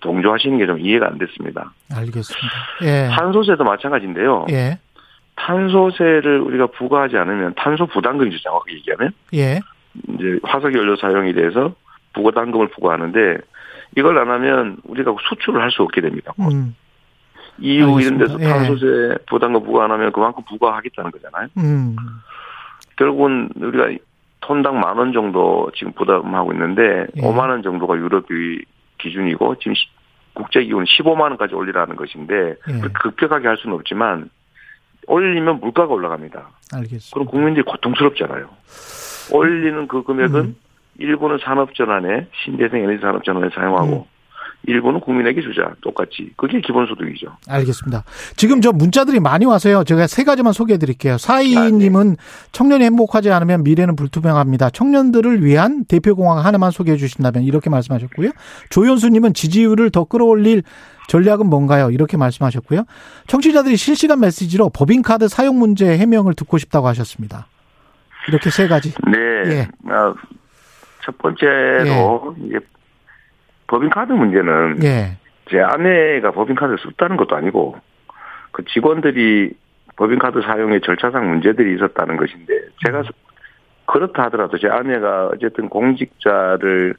동조하시는 게 좀 이해가 안 됐습니다. 알겠습니다. 예. 탄소세도 마찬가지인데요. 예. 탄소세를 우리가 부과하지 않으면 탄소 부담금이죠 정확히 얘기하면. 예. 이제 화석연료 사용에 대해서 부과담금을 부과하는데 이걸 안 하면 우리가 수출을 할 수 없게 됩니다. EU 이런 데서 탄소세 예. 부담금 부과 안 하면 그만큼 부과하겠다는 거잖아요. 결국은 우리가 톤당 10,000원 정도 지금 부담하고 있는데 예. 50,000원 정도가 유럽의 기준이고 지금 국제기구는 150,000원까지 올리라는 것인데 예. 급격하게 할 수는 없지만 올리면 물가가 올라갑니다. 알겠습니다. 그럼 국민들이 고통스럽잖아요. 올리는 그 금액은 일부는 산업전환에 신재생 에너지 산업전환에 사용하고 일부는 국민에게 주자 똑같이 그게 기본소득이죠. 알겠습니다. 지금 저 문자들이 많이 와서요. 제가 세 가지만 소개해드릴게요. 42님은 청년이 행복하지 않으면 미래는 불투명합니다. 청년들을 위한 대표공항 하나만 소개해 주신다면 이렇게 말씀하셨고요. 조현수님은 지지율을 더 끌어올릴 전략은 뭔가요? 이렇게 말씀하셨고요. 청취자들이 실시간 메시지로 법인카드 사용 문제 해명을 듣고 싶다고 하셨습니다. 이렇게 세 가지. 네. 예. 첫 번째로, 예. 이제, 법인카드 문제는, 예. 제 아내가 법인카드를 썼다는 것도 아니고, 그 직원들이 법인카드 사용의 절차상 문제들이 있었다는 것인데, 제가 그렇다 하더라도 제 아내가 어쨌든 공직자를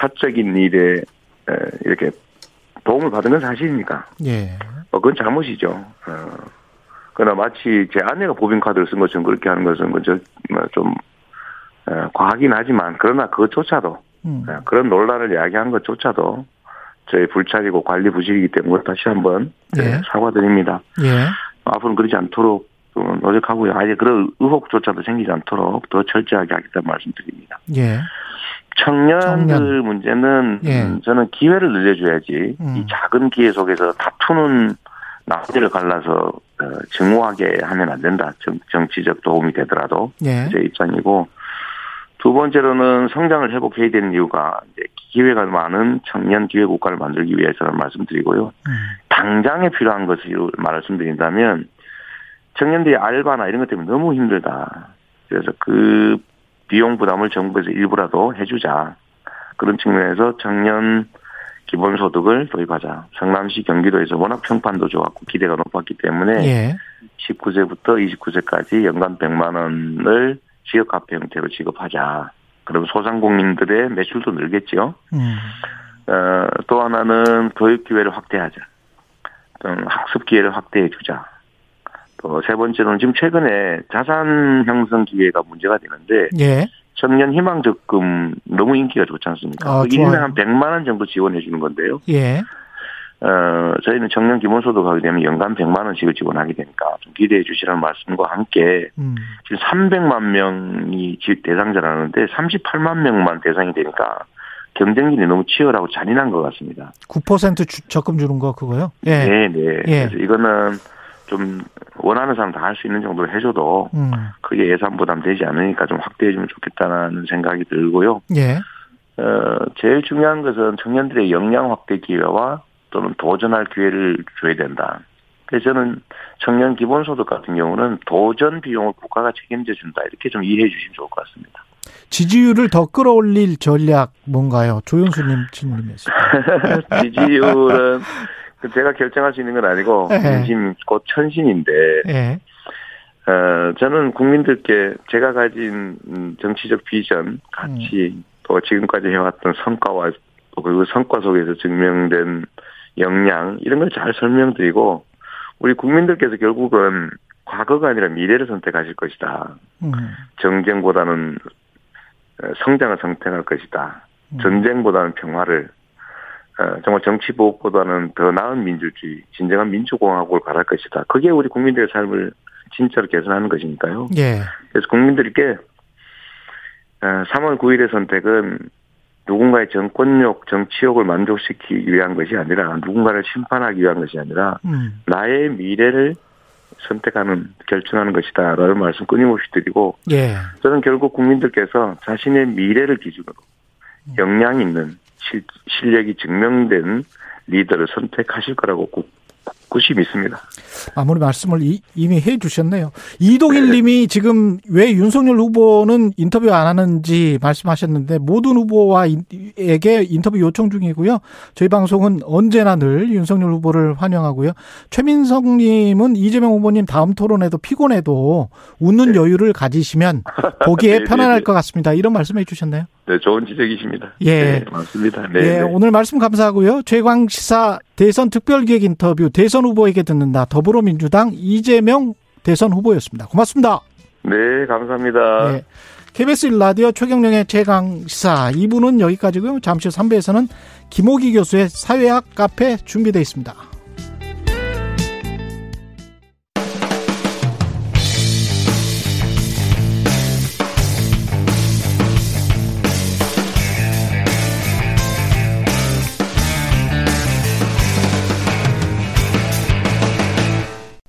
사적인 일에 이렇게 도움을 받은 건 사실이니까. 예. 그건 잘못이죠. 그러나 마치 제 아내가 법인카드를 쓴 것처럼 그렇게 하는 것은 좀 과하긴 하지만 그러나 그것조차도 그런 논란을 야기한 것조차도 저의 불찰이고 관리 부실이기 때문에 다시 한번 예. 사과드립니다. 예. 앞으로는 그러지 않도록 노력하고요. 아예 그런 의혹조차도 생기지 않도록 더 철저하게 하겠다는 말씀드립니다. 예. 청년들 문제는 예. 저는 기회를 늘려줘야지 이 작은 기회 속에서 다투는 낙지를 갈라서 증오하게 하면 안 된다. 정치적 도움이 되더라도 예. 제 입장이고 두 번째로는 성장을 회복해야 되는 이유가 이제 기회가 많은 청년 기회 국가를 만들기 위해서는 말씀드리고요. 당장에 필요한 것을 말씀드린다면 청년들이 알바나 이런 것 때문에 너무 힘들다. 그래서 그 비용 부담을 정부에서 일부라도 해주자. 그런 측면에서 청년 기본소득을 도입하자. 성남시 경기도에서 워낙 평판도 좋았고 기대가 높았기 때문에 예. 19세부터 29세까지 연간 100만 원을 지역화폐 형태로 지급하자. 그럼 소상공인들의 매출도 늘겠죠. 또 하나는 교육기회를 확대하자. 학습기회를 확대해주자. 또 세 번째로는 지금 최근에 자산 형성 기회가 문제가 되는데 예. 청년 희망 적금 너무 인기가 좋지 않습니까? 1인당 한 100만 원 정도 지원해 주는 건데요. 예. 저희는 청년 기본소득 하게 되면 연간 100만 원씩을 지원하게 되니까 좀 기대해 주시라는 말씀과 함께 지금 300만 명이 대상자라는데 38만 명만 대상이 되니까 경쟁률이 너무 치열하고 잔인한 것 같습니다. 9% 적금 주는 거 그거요? 예. 네, 네. 예. 그래서 이거는 좀 원하는 사람 다 할 수 있는 정도로 해줘도 그게 예산 부담 되지 않으니까 좀 확대해 주면 좋겠다는 생각이 들고요. 예. 제일 중요한 것은 청년들의 역량 확대 기회와 또는 도전할 기회를 줘야 된다. 그래서 저는 청년 기본소득 같은 경우는 도전 비용을 국가가 책임져 준다. 이렇게 좀 이해해 주시면 좋을 것 같습니다. 지지율을 더 끌어올릴 전략 뭔가요? 조영수님 질문이었어요. 지지율은 제가 결정할 수 있는 건 아니고 민심 곧 천신인데 저는 국민들께 제가 가진 정치적 비전, 가치 또 지금까지 해왔던 성과와 그 성과 속에서 증명된 역량 이런 걸 잘 설명드리고 우리 국민들께서 결국은 과거가 아니라 미래를 선택하실 것이다. 정쟁보다는 성장을 선택할 것이다. 전쟁보다는 평화를, 정말 정치보복보다는 더 나은 민주주의, 진정한 민주공화국을 바랄 것이다. 그게 우리 국민들의 삶을 진짜로 개선하는 것이니까요. 예. 그래서 국민들께 3월 9일의 선택은 누군가의 정권욕, 정치욕을 만족시키기 위한 것이 아니라 누군가를 심판하기 위한 것이 아니라 나의 미래를 선택하는, 결정하는 것이다. 라는 말씀 끊임없이 드리고 예. 저는 결국 국민들께서 자신의 미래를 기준으로 역량 있는 실력이 증명된 리더를 선택하실 거라고 굳이 믿습니다. 아무리 말씀을 이미 해 주셨네요. 이동일 님이 지금 왜 윤석열 후보는 인터뷰 안 하는지 말씀하셨는데 모든 후보와에게 인터뷰 요청 중이고요. 저희 방송은 언제나 늘 윤석열 후보를 환영하고요. 최민성 님은 이재명 후보님 다음 토론에도 피곤해도 웃는 여유를 가지시면 보기에 편안할 것 같습니다. 이런 말씀해 주셨네요. 네, 좋은 지적이십니다. 예. 네, 맞습니다. 네, 예, 네. 오늘 말씀 감사하고요. 최강시사 대선 특별기획 인터뷰 대선 후보에게 듣는다. 더불어민주당 이재명 대선 후보였습니다. 고맙습니다. 네, 감사합니다. 네, KBS 1라디오 최경영의 최강시사 2부는 여기까지고요. 잠시 후 3부에서는 김호기 교수의 사회학 카페 준비되어 있습니다.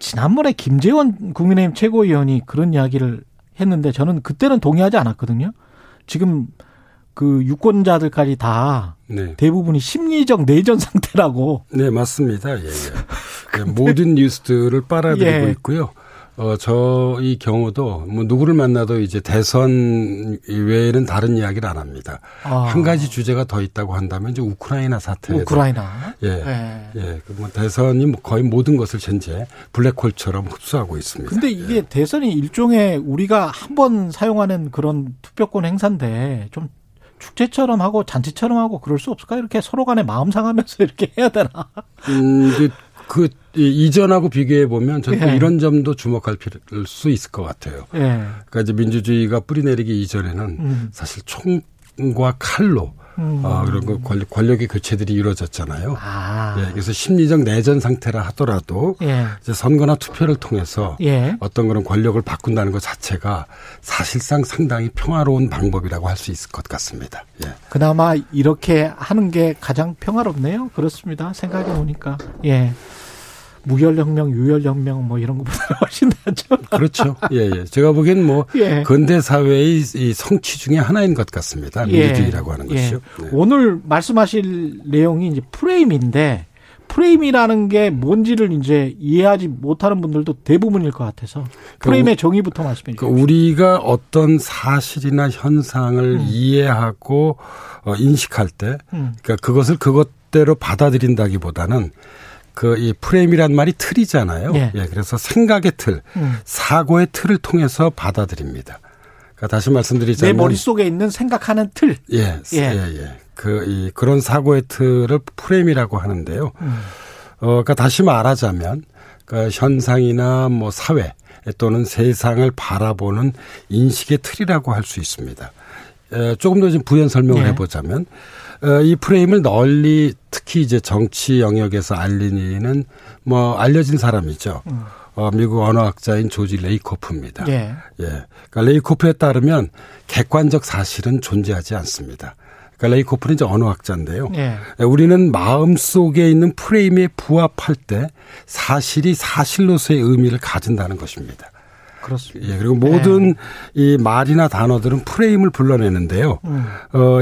지난번에 김재원 국민의힘 최고위원이 그런 이야기를 했는데 저는 그때는 동의하지 않았거든요. 지금 그 유권자들까지 다 네. 대부분이 심리적 내전 상태라고. 네, 맞습니다. 예, 예. 모든 뉴스들을 빨아들이고 예. 있고요. 저의 경우도 뭐 누구를 만나도 이제 대선 외에는 다른 이야기를 안 합니다. 한 가지 주제가 더 있다고 한다면 이제 우크라이나 사태. 우크라이나. 예, 네. 예. 뭐 대선이 거의 모든 것을 현재 블랙홀처럼 흡수하고 있습니다. 근데 이게 예. 대선이 일종의 우리가 한 번 사용하는 그런 투표권 행사인데 좀 축제처럼 하고 잔치처럼 하고 그럴 수 없을까? 이렇게 서로 간에 마음 상하면서 이렇게 해야 되나? 그 이전하고 비교해 보면 저는 예. 이런 점도 주목할 수 있을 것 같아요. 예. 그러니까 이제 민주주의가 뿌리내리기 이전에는 사실 총과 칼로 그런 거 권력의 교체들이 이루어졌잖아요. 아. 예, 그래서 심리적 내전 상태라 하더라도 예. 이제 선거나 투표를 통해서 예. 어떤 그런 권력을 바꾼다는 것 자체가 사실상 상당히 평화로운 방법이라고 할 수 있을 것 같습니다. 예. 그나마 이렇게 하는 게 가장 평화롭네요. 그렇습니다. 생각해 보니까. 예. 무혈혁명, 유혈혁명 뭐 이런 것보다 훨씬 낫죠. 그렇죠. 예, 예. 제가 보기엔 뭐 예. 근대 사회의 이 성취 중에 하나인 것 같습니다. 민주주의라고 예. 하는 것이죠. 예. 네. 오늘 말씀하실 내용이 이제 프레임인데 프레임이라는 게 뭔지를 이제 이해하지 못하는 분들도 대부분일 것 같아서 프레임의 정의부터 말씀해 주십시오. 우리가 어떤 사실이나 현상을 이해하고 인식할 때, 그러니까 그것을 그것대로 받아들인다기보다는. 그 이 프레임이란 말이 틀이잖아요. 예. 예, 그래서 생각의 틀, 사고의 틀을 통해서 받아들입니다. 그러니까 다시 말씀드리자면 내 머릿속에 있는 생각하는 틀. 예, 예, 예. 예. 그런 사고의 틀을 프레임이라고 하는데요. 그러니까 다시 말하자면 그러니까 현상이나 뭐 사회 또는 세상을 바라보는 인식의 틀이라고 할 수 있습니다. 조금 더 지금 부연 설명을 예. 해보자면. 이 프레임을 널리 특히 이제 정치 영역에서 알리는 뭐 알려진 사람이죠. 미국 언어학자인 조지 레이코프입니다. 예. 예. 그러니까 레이코프에 따르면 객관적 사실은 존재하지 않습니다. 그러니까 레이코프는 이제 언어학자인데요. 예. 우리는 마음 속에 있는 프레임에 부합할 때 사실이 사실로서의 의미를 가진다는 것입니다. 그렇습니다. 예, 그리고 모든 네. 이 말이나 단어들은 프레임을 불러내는데요.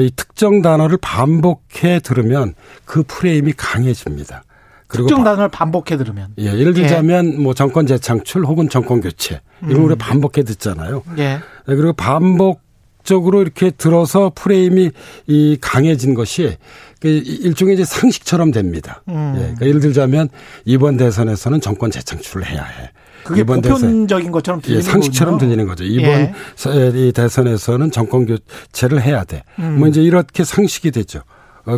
이 특정 단어를 반복해 들으면 그 프레임이 강해집니다. 그리고 특정 단어를 반복해 들으면. 예, 예를 들자면 예. 뭐 정권 재창출 혹은 정권 교체 이런 걸 반복해 듣잖아요. 예. 그리고 반복적으로 이렇게 들어서 프레임이 이 강해진 것이 일종의 이제 상식처럼 됩니다. 예, 그러니까 예를 들자면 이번 대선에서는 정권 재창출을 해야 해. 그게 보편적인 것처럼 들리는 예, 상식처럼 거군요. 들리는 거죠. 이번 예. 대선에서는 정권 교체를 해야 돼. 뭐 이제 이렇게 상식이 되죠.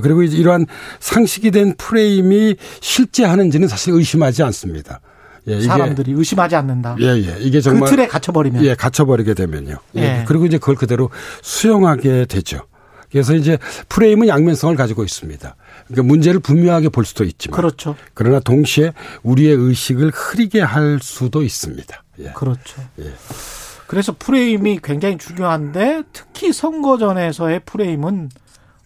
그리고 이제 이러한 상식이 된 프레임이 실제하는지는 사실 의심하지 않습니다. 예, 이게 사람들이 의심하지 않는다. 예, 예. 이게 정말 그 틀에 갇혀버리면. 예, 갇혀버리게 되면요. 예. 예. 그리고 이제 그걸 그대로 수용하게 되죠. 그래서 이제 프레임은 양면성을 가지고 있습니다. 그러니까 문제를 분명하게 볼 수도 있지만. 그렇죠. 그러나 동시에 우리의 의식을 흐리게 할 수도 있습니다. 예. 그렇죠. 예. 그래서 프레임이 굉장히 중요한데 특히 선거 전에서의 프레임은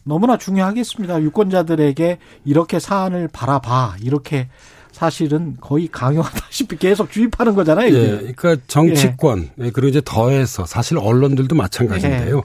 너무나 중요하겠습니다. 유권자들에게 이렇게 사안을 바라봐. 이렇게 사실은 거의 강요하다시피 계속 주입하는 거잖아요. 이게. 예. 그러니까 정치권 예. 그리고 이제 더해서 사실 언론들도 마찬가지인데요. 예.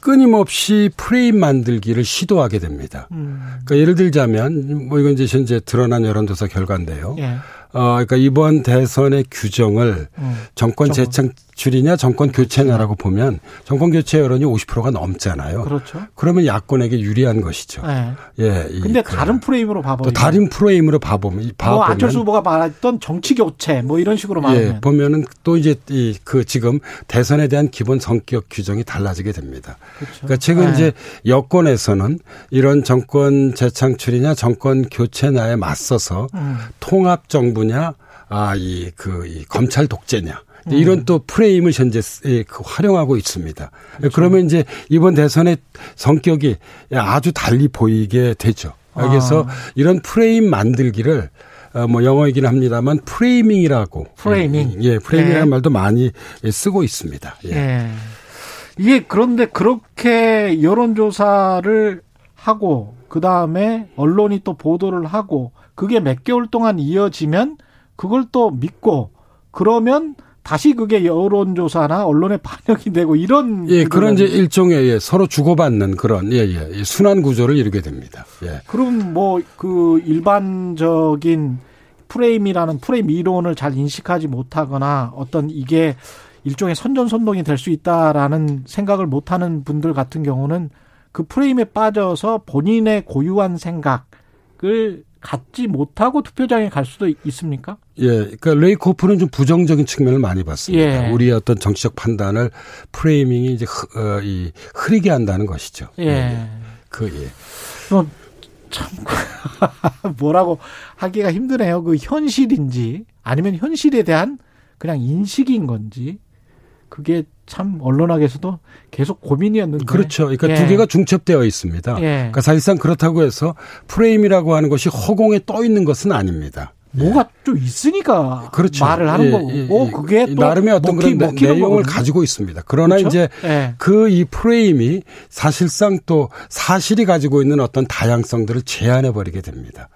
끊임없이 프레임 만들기를 시도하게 됩니다. 그러니까 예를 들자면, 뭐 이건 이제 현재 드러난 여론조사 결과인데요. 예. 그러니까 이번 대선의 규정을 정권 재창출이냐 정권 교체냐라고 보면 정권 교체 여론이 50%가 넘잖아요. 그렇죠. 그러면 야권에게 유리한 것이죠. 네. 예. 근데 다른 프레임으로 봐보면. 또 다른 프레임으로 봐보면. 뭐 안철수 후보가 말했던 정치 교체 뭐 이런 식으로 말하면. 예. 보면은 또 이제 그 지금 대선에 대한 기본 성격 규정이 달라지게 됩니다. 그렇죠. 그러니까 최근 네. 이제 여권에서는 이런 정권 재창출이냐 정권 교체냐에 맞서서 통합 정부 냐, 이 검찰 독재냐. 이런 또 프레임을 현재 활용하고 있습니다. 그렇죠. 그러면 이제 이번 대선의 성격이 아주 달리 보이게 되죠. 그래서 이런 프레임 만들기를 뭐 영어이긴 합니다만 프레이밍이라고. 프레이밍. 예, 프레이밍이라는 네. 말도 많이 쓰고 있습니다. 예. 네. 이게 그런데 그렇게 여론조사를 하고 그다음에 언론이 또 보도를 하고 그게 몇 개월 동안 이어지면 그걸 또 믿고 그러면 다시 그게 여론조사나 언론에 반영이 되고 이런. 예, 그런 이제 일종의 예, 서로 주고받는 그런 예, 순환 구조를 이루게 됩니다. 예. 그럼 뭐 그 일반적인 프레임이라는 프레임 이론을 잘 인식하지 못하거나 어떤 이게 일종의 선전선동이 될 수 있다라는 생각을 못하는 분들 같은 경우는 그 프레임에 빠져서 본인의 고유한 생각을 갖지 못하고 투표장에 갈 수도 있습니까? 예, 그러니까 레이코프는 좀 부정적인 측면을 많이 봤습니다. 예. 우리의 어떤 정치적 판단을 프레이밍이 이제 흐리게 한다는 것이죠. 예, 예. 참 뭐라고 하기가 힘드네요. 그 현실인지 아니면 현실에 대한 그냥 인식인 건지 그게 참 언론학에서도 계속 고민이었는데. 그렇죠. 그러니까 두 개가 중첩되어 있습니다. 그러니까 사실상 그렇다고 해서 프레임이라고 하는 것이 허공에 떠 있는 것은 아닙니다. 뭐가 좀 있으니까 그렇죠. 말을 하는 거고 그게 또 나름의 어떤 그런 내용을 가지고 있습니다. 그러나 그렇죠? 이제 그 이 프레임이 사실상 또 사실이 가지고 있는 어떤 다양성들을 제한해버리게 됩니다.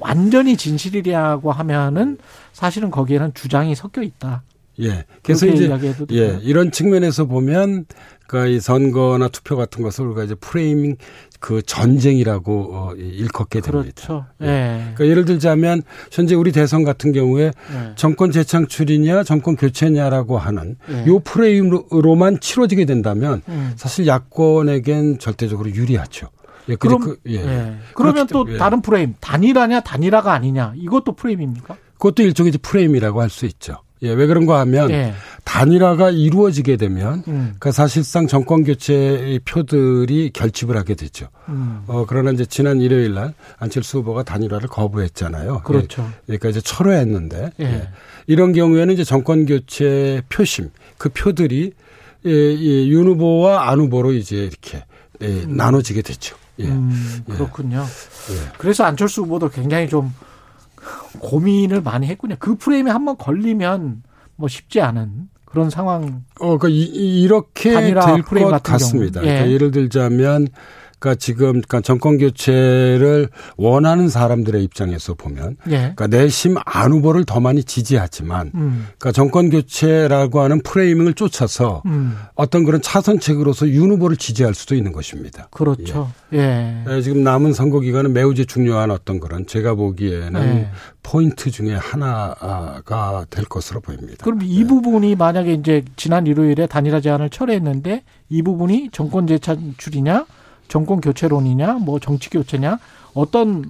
완전히 진실이라고 하면은 사실은 거기에는 주장이 섞여 있다. 그래서 이제 이런 측면에서 보면 그러니까 이 선거나 투표 같은 것을 우리가 이제 프레이밍 그 전쟁이라고 일컫게 됩니다. 그렇죠. 그러니까 예를 들자면 현재 우리 대선 같은 경우에 정권 재창출이냐 정권 교체냐라고 하는 요 프레임으로만 치러지게 된다면 사실 야권에겐 절대적으로 유리하죠. 그러면 또 다른 프레임 단일화냐 단일화가 아니냐 이것도 프레임입니까? 그것도 일종의 프레임이라고 할 수 있죠. 왜 그런가 하면 단일화가 이루어지게 되면 그러니까 사실상 정권 교체의 표들이 결집을 하게 되죠. 그러나 이제 지난 일요일 날 안철수 후보가 단일화를 거부했잖아요. 그렇죠. 그러니까 이제 철회했는데 이런 경우에는 이제 정권 교체 표심 그 표들이 윤 후보와 안 후보로 이제 이렇게 나눠지게 됐죠. 그렇군요. 그래서 안철수 후보도 굉장히 좀 고민을 많이 했군요. 그 프레임에 한번 걸리면 뭐 쉽지 않은 그런 상황. 그러니까 이렇게 될 것 같습니다. 그러니까 예를 들자면, 그러니까 지금 그러니까 정권 교체를 원하는 사람들의 입장에서 보면, 그러니까 내심 안 후보를 더 많이 지지하지만, 그러니까 정권 교체라고 하는 프레이밍을 쫓아서 어떤 그런 차선책으로서 윤 후보를 지지할 수도 있는 것입니다. 그렇죠. 지금 남은 선거 기간은 매우 중요한 어떤 그런 제가 보기에는 포인트 중에 하나가 될 것으로 보입니다. 그럼 이 부분이 만약에 이제 지난 일요일에 단일화 제안을 철회했는데 이 부분이 정권 재창출이냐? 정권 교체론이냐, 뭐 정치 교체냐, 어떤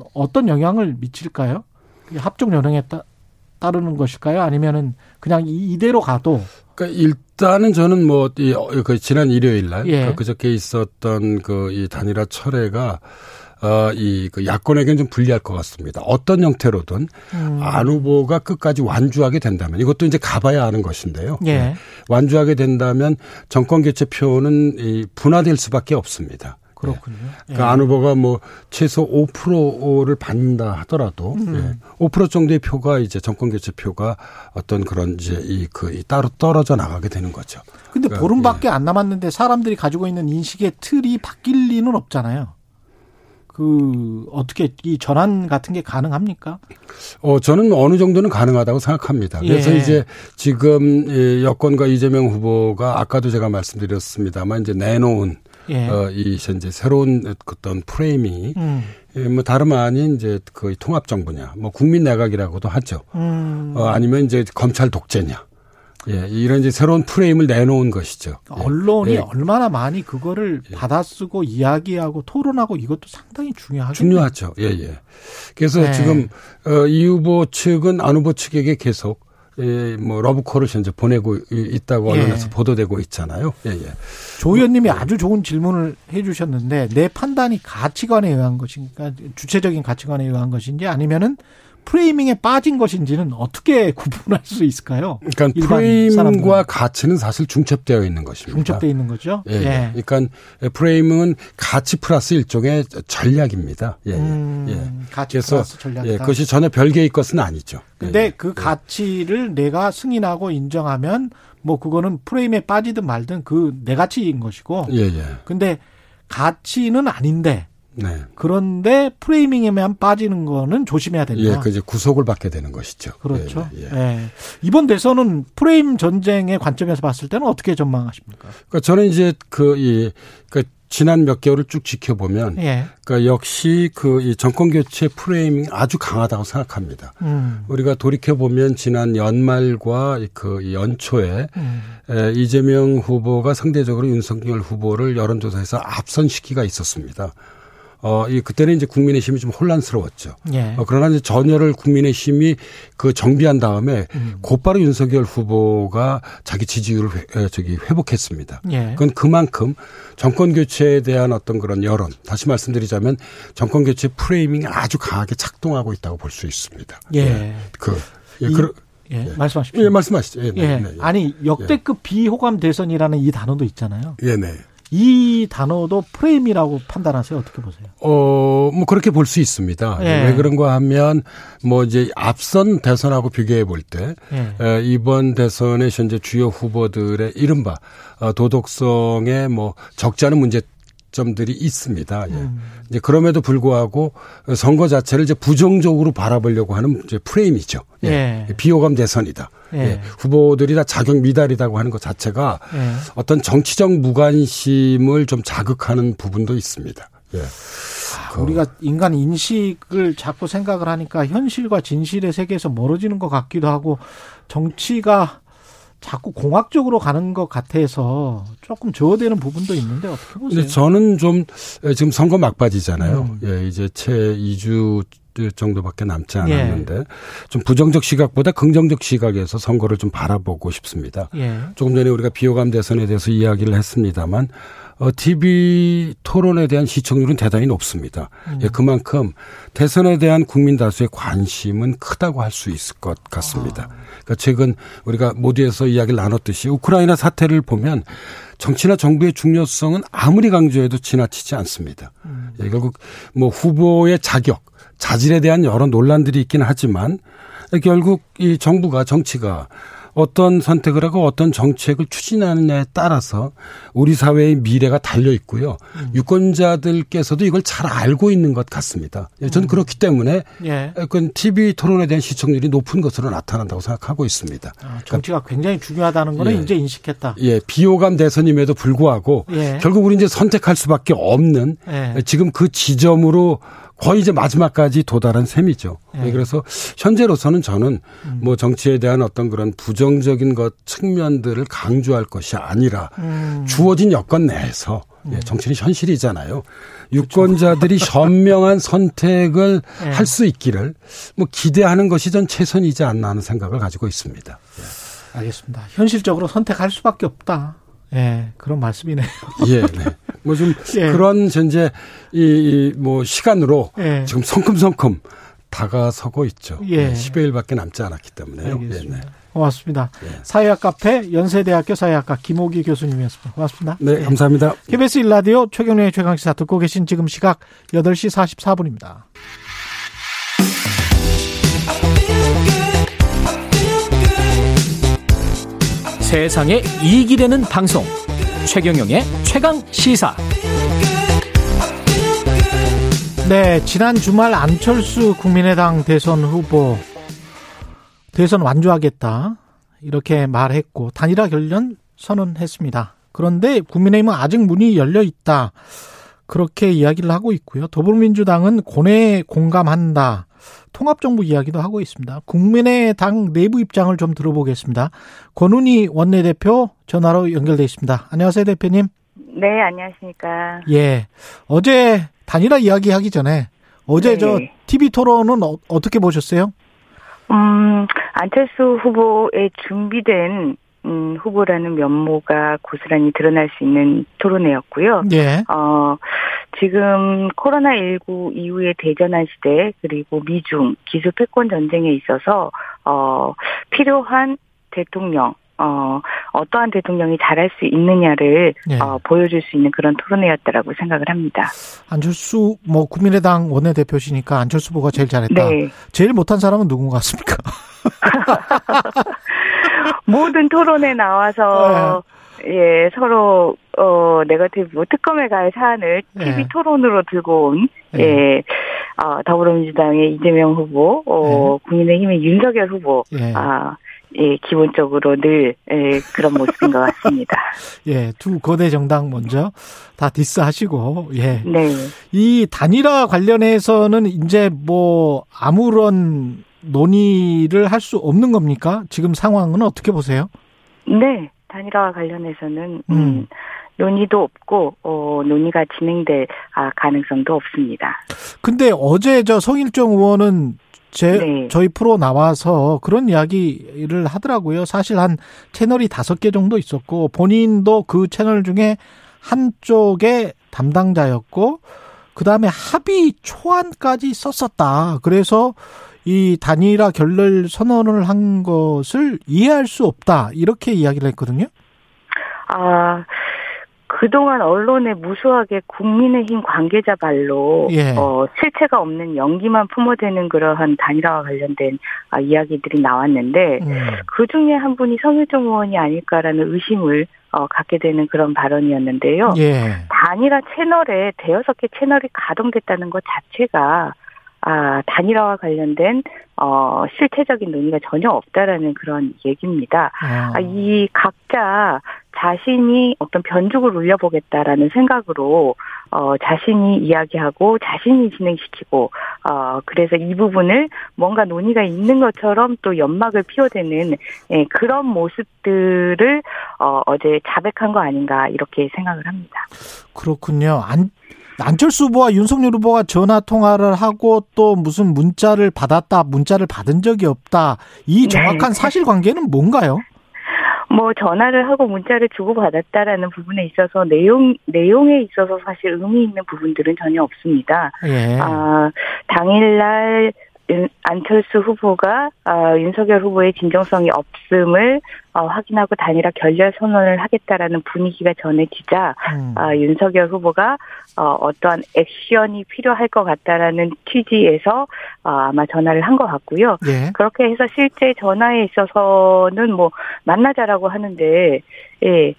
영향을 미칠까요? 합종 연행에 따르는 것일까요? 아니면은 그냥 이대로 가도? 그러니까 일단은 저는 뭐 지난 일요일 날 그저께 있었던 그 이 단일화 철회가 그 야권에겐 좀 불리할 것 같습니다. 어떤 형태로든 안 후보가 끝까지 완주하게 된다면 이것도 이제 가봐야 하는 것인데요. 완주하게 된다면 정권 교체 표는 분화될 수밖에 없습니다. 그렇군요. 그러니까 안 후보가 뭐 최소 5%를 받는다 하더라도 5% 정도의 표가 이제 정권 교체 표가 어떤 그런 이제 이 따로 떨어져 나가게 되는 거죠. 근데 그러니까 보름밖에 안 남았는데 사람들이 가지고 있는 인식의 틀이 바뀔 리는 없잖아요. 그 어떻게 이 전환 같은 게 가능합니까? 저는 어느 정도는 가능하다고 생각합니다. 그래서 이제 지금 여권과 이재명 후보가 아까도 제가 말씀드렸습니다만 이제 내놓은 이 현재 새로운 어떤 프레임이 뭐 다름 아닌 이제 그 통합 정부냐, 뭐 국민 내각이라고도 하죠. 아니면 이제 검찰 독재냐. 이런 이제 새로운 프레임을 내놓은 것이죠. 언론이 얼마나 많이 그거를 받아쓰고 이야기하고 토론하고 이것도 상당히 중요하죠. 중요하죠. 그래서 지금 이 후보 측은 안 후보 측에게 계속 뭐 러브콜을 현재 보내고 있다고 언론에서 보도되고 있잖아요. 조 의원님이 아주 좋은 질문을 해 주셨는데 내 판단이 가치관에 의한 것인가 주체적인 가치관에 의한 것인지 아니면은 프레이밍에 빠진 것인지는 어떻게 구분할 수 있을까요? 그러니까 프레임과 사람들은. 가치는 사실 중첩되어 있는 것입니다. 중첩되어 있는 거죠? 그러니까 프레이밍은 가치 플러스 일종의 전략입니다. 가치 플러스 전략이다. 그것이 전혀 별개의 것은 아니죠. 그런데 그 가치를 내가 승인하고 인정하면 뭐 그거는 프레임에 빠지든 말든 그 내 가치인 것이고 근데 가치는 아닌데 그런데 프레이밍에만 빠지는 거는 조심해야 된다. 그 이제 구속을 받게 되는 것이죠. 그렇죠. 이번 대선은 프레임 전쟁의 관점에서 봤을 때는 어떻게 전망하십니까? 그러니까 저는 이제 그러니까 지난 몇 개월을 쭉 지켜보면, 그러니까 역시 이 정권 교체 프레이밍 아주 강하다고 생각합니다. 우리가 돌이켜 보면 지난 연말과 그 연초에 이재명 후보가 상대적으로 윤석열 후보를 여론조사에서 앞선 시기가 있었습니다. 그때는 이제 국민의힘이 좀 혼란스러웠죠. 그러나 이제 전열을 국민의힘이 그 정비한 다음에 곧바로 윤석열 후보가 자기 지지율을 회복했습니다. 그건 그만큼 정권 교체에 대한 어떤 그런 여론, 다시 말씀드리자면 정권 교체 프레이밍이 아주 강하게 작동하고 있다고 볼 수 있습니다. 예, 네. 말씀하십시오. 예, 말씀하시죠. 예, 네, 예. 네, 예. 아니, 역대급 예. 비호감 대선이라는 이 단어도 있잖아요. 예, 네. 이 단어도 프레임이라고 판단하세요? 어떻게 보세요? 뭐 그렇게 볼 수 있습니다. 예. 왜 그런가 하면 뭐 이제 앞선 대선하고 비교해 볼 때 예. 이번 대선의 현재 주요 후보들의 이른바 도덕성에 뭐 적지 않은 문제 점들이 있습니다. 예. 이제 그럼에도 불구하고 선거 자체를 이제 부정적으로 바라보려고 하는 이제 프레임이죠. 예. 예. 비호감 대선이다. 예. 예. 후보들이 다 자격 미달이라고 하는 것 자체가 예. 어떤 정치적 무관심을 좀 자극하는 부분도 있습니다. 예. 우리가 인간 인식을 자꾸 생각을 하니까 현실과 진실의 세계에서 멀어지는 것 같기도 하고 정치가 자꾸 공학적으로 가는 것 같아서 조금 저어되는 부분도 있는데 어떻게 보세요? 저는 좀 지금 선거 막바지잖아요. 예, 이제 채 2주 정도밖에 남지 않았는데 예. 좀 부정적 시각보다 긍정적 시각에서 선거를 좀 바라보고 싶습니다. 예. 조금 전에 우리가 비호감 대선에 대해서 이야기를 했습니다만 TV 토론에 대한 시청률은 대단히 높습니다. 예, 그만큼 대선에 대한 국민 다수의 관심은 크다고 할 수 있을 것 같습니다. 그러니까 최근 우리가 모두에서 이야기를 나눴듯이 우크라이나 사태를 보면 정치나 정부의 중요성은 아무리 강조해도 지나치지 않습니다. 예, 결국 뭐 후보의 자격, 자질에 대한 여러 논란들이 있긴 하지만 결국 이 정부가 정치가 어떤 선택을 하고 어떤 정책을 추진하느냐에 따라서 우리 사회의 미래가 달려 있고요. 유권자들께서도 이걸 잘 알고 있는 것 같습니다. 저는 그렇기 때문에 예. TV 토론에 대한 시청률이 높은 것으로 나타난다고 생각하고 있습니다. 아, 정치가 그러니까, 굉장히 중요하다는 거는 예. 이제 인식했다. 예, 비호감 대선임에도 불구하고 예. 결국 우리 이제 선택할 수밖에 없는 예. 지금 그 지점으로 거의 이제 마지막까지 도달한 셈이죠. 예. 그래서 현재로서는 저는 뭐 정치에 대한 어떤 그런 부정적인 것 측면들을 강조할 것이 아니라 주어진 여건 내에서 예, 정치는 현실이잖아요. 유권자들이 현명한 선택을 예. 할 수 있기를 뭐 기대하는 것이 전 최선이지 않나 하는 생각을 가지고 있습니다. 예. 알겠습니다. 현실적으로 선택할 수밖에 없다. 예, 그런 말씀이네요. 예, 네. 뭐 좀 예. 그런 현재 뭐 시간으로 예. 지금 성큼성큼 다가서고 있죠. 예. 10여일밖에 남지 않았기 때문에요. 알겠습니다. 예, 네. 고맙습니다. 예. 사회학 카페 연세대학교 사회학과 김호기 교수님이었습니다. 고맙습니다. 네, 예. 감사합니다. KBS 1라디오 최경영의 최강시사 듣고 계신 지금 시각 8시 44분입니다. 세상에 이익이 되는 방송 최경영의 최강시사. 네, 지난 주말 안철수 국민의당 대선 후보 대선 완주하겠다 이렇게 말했고 단일화 결렬 선언했습니다. 그런데 국민의힘은 아직 문이 열려있다 그렇게 이야기를 하고 있고요. 더불어민주당은 고뇌에 공감한다. 통합정부 이야기도 하고 있습니다. 국민의당 내부 입장을 좀 들어보겠습니다. 권은희 원내대표 전화로 연결돼 있습니다. 안녕하세요, 대표님. 네, 안녕하십니까. 예, 어제 단일화 이야기하기 전에 어제 네. 저 TV 토론은 어떻게 보셨어요? 안철수 후보에 준비된 후보라는 면모가 고스란히 드러날 수 있는 토론회였고요. 예. 지금 코로나19 이후의 대전환 시대 그리고 미중 기수 패권 전쟁에 있어서 필요한 대통령 어떠한 대통령이 잘할 수 있느냐를 예. 보여줄 수 있는 그런 토론회였다라고 생각을 합니다. 안철수 뭐 국민의당 원내대표시니까 안철수 후보가 제일 잘했다. 네. 제일 못한 사람은 누군 것 같습니까? 모든 토론에 나와서 예, 서로 네거티브 특검에 갈 사안을 TV 예. 토론으로 들고 온 예, 더불어민주당의 이재명 후보, 예. 국민의힘의 윤석열 후보. 예. 예, 기본적으로 늘 예, 그런 모습인 것 같습니다. 예, 두 거대 정당 먼저 다 디스하시고 예. 네. 이 단일화 관련해서는 이제 뭐 아무런 논의를 할 수 없는 겁니까? 지금 상황은 어떻게 보세요? 네, 단일화와 관련해서는 논의도 없고 논의가 진행될 가능성도 없습니다. 근데 어제 저 성일정 의원은 네. 저희 프로 나와서 그런 이야기를 하더라고요. 사실 한 채널이 5개 정도 있었고 본인도 그 채널 중에 한쪽의 담당자였고 그다음에 합의 초안까지 썼었다. 그래서 이 단일화 결렬 선언을 한 것을 이해할 수 없다 이렇게 이야기를 했거든요. 아, 그동안 언론에 무수하게 국민의힘 관계자 발로 예. 실체가 없는 연기만 품어대는 그러한 단일화와 관련된 이야기들이 나왔는데 그중에 한 분이 성일종 의원이 아닐까라는 의심을 갖게 되는 그런 발언이었는데요. 예. 단일화 채널에 대여섯 개 채널이 가동됐다는 것 자체가 단일화와 관련된 실체적인 논의가 전혀 없다라는 그런 얘기입니다. 이 각자 자신이 어떤 변죽을 울려보겠다라는 생각으로 자신이 이야기하고 자신이 진행시키고 그래서 이 부분을 뭔가 논의가 있는 것처럼 또 연막을 피워대는 그런 모습들을 어제 자백한 거 아닌가 이렇게 생각을 합니다. 그렇군요. 안철수 후보와 윤석열 후보가 전화 통화를 하고 또 무슨 문자를 받았다, 문자를 받은 적이 없다. 이 정확한 사실관계는 뭔가요? 뭐 전화를 하고 문자를 주고받았다라는 부분에 있어서 내용에 있어서 사실 의미 있는 부분들은 전혀 없습니다. 예. 당일날 안철수 후보가 윤석열 후보의 진정성이 없음을 확인하고 단일화 결렬 선언을 하겠다라는 분위기가 전해지자 윤석열 후보가 어떠한 액션이 필요할 것 같다라는 취지에서 아마 전화를 한 것 같고요. 예. 그렇게 해서 실제 전화에 있어서는 뭐 만나자라고 하는데 예,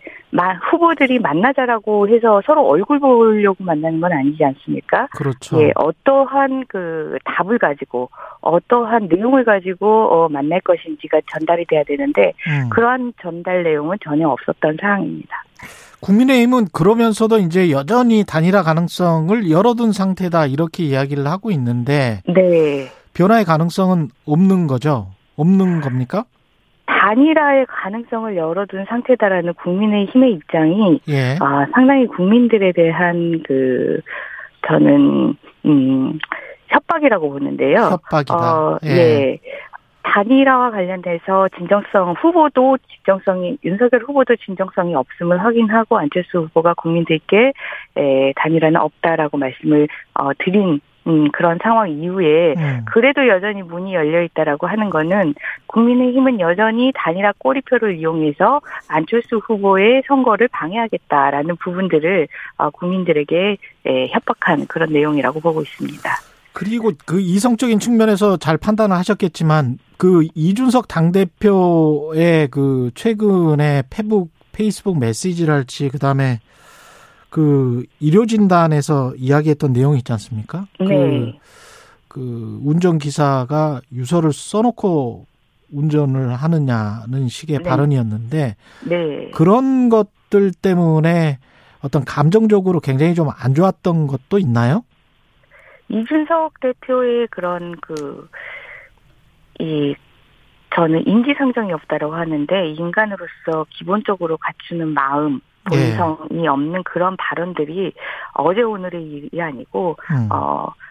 후보들이 만나자라고 해서 서로 얼굴 보려고 만나는 건 아니지 않습니까? 그렇죠. 예, 어떠한 그 답을 가지고 어떠한 내용을 가지고 만날 것인지가 전달이 돼야 되는데 그러한 전달 내용은 전혀 없었던 상황입니다. 국민의힘은 그러면서도 이제 여전히 단일화 가능성을 열어둔 상태다 이렇게 이야기를 하고 있는데 네. 변화의 가능성은 없는 거죠? 없는 겁니까? 단일화의 가능성을 열어둔 상태다라는 국민의힘의 입장이 예. 상당히 국민들에 대한 저는 협박이라고 보는데요. 협박이다. 예. 예. 단일화와 관련돼서 윤석열 후보도 진정성이 없음을 확인하고 안철수 후보가 국민들께 단일화는 없다라고 말씀을 드린 그런 상황 이후에 그래도 여전히 문이 열려있다라고 하는 거는 국민의힘은 여전히 단일화 꼬리표를 이용해서 안철수 후보의 선거를 방해하겠다라는 부분들을 국민들에게 협박한 그런 내용이라고 보고 있습니다. 그리고 그 이성적인 측면에서 잘 판단을 하셨겠지만 그 이준석 당대표의 그 최근에 페이스북 메시지랄지 그다음에 그 의료진단에서 이야기했던 내용이 있지 않습니까? 네. 그 운전기사가 유서를 써놓고 운전을 하느냐는 식의 네. 발언이었는데 네. 그런 것들 때문에 어떤 감정적으로 굉장히 좀 안 좋았던 것도 있나요? 이준석 대표의 그런 저는 인지상정이 없다라고 하는데 인간으로서 기본적으로 갖추는 마음, 본성이 예. 없는 그런 발언들이 어제 오늘의 일이 아니고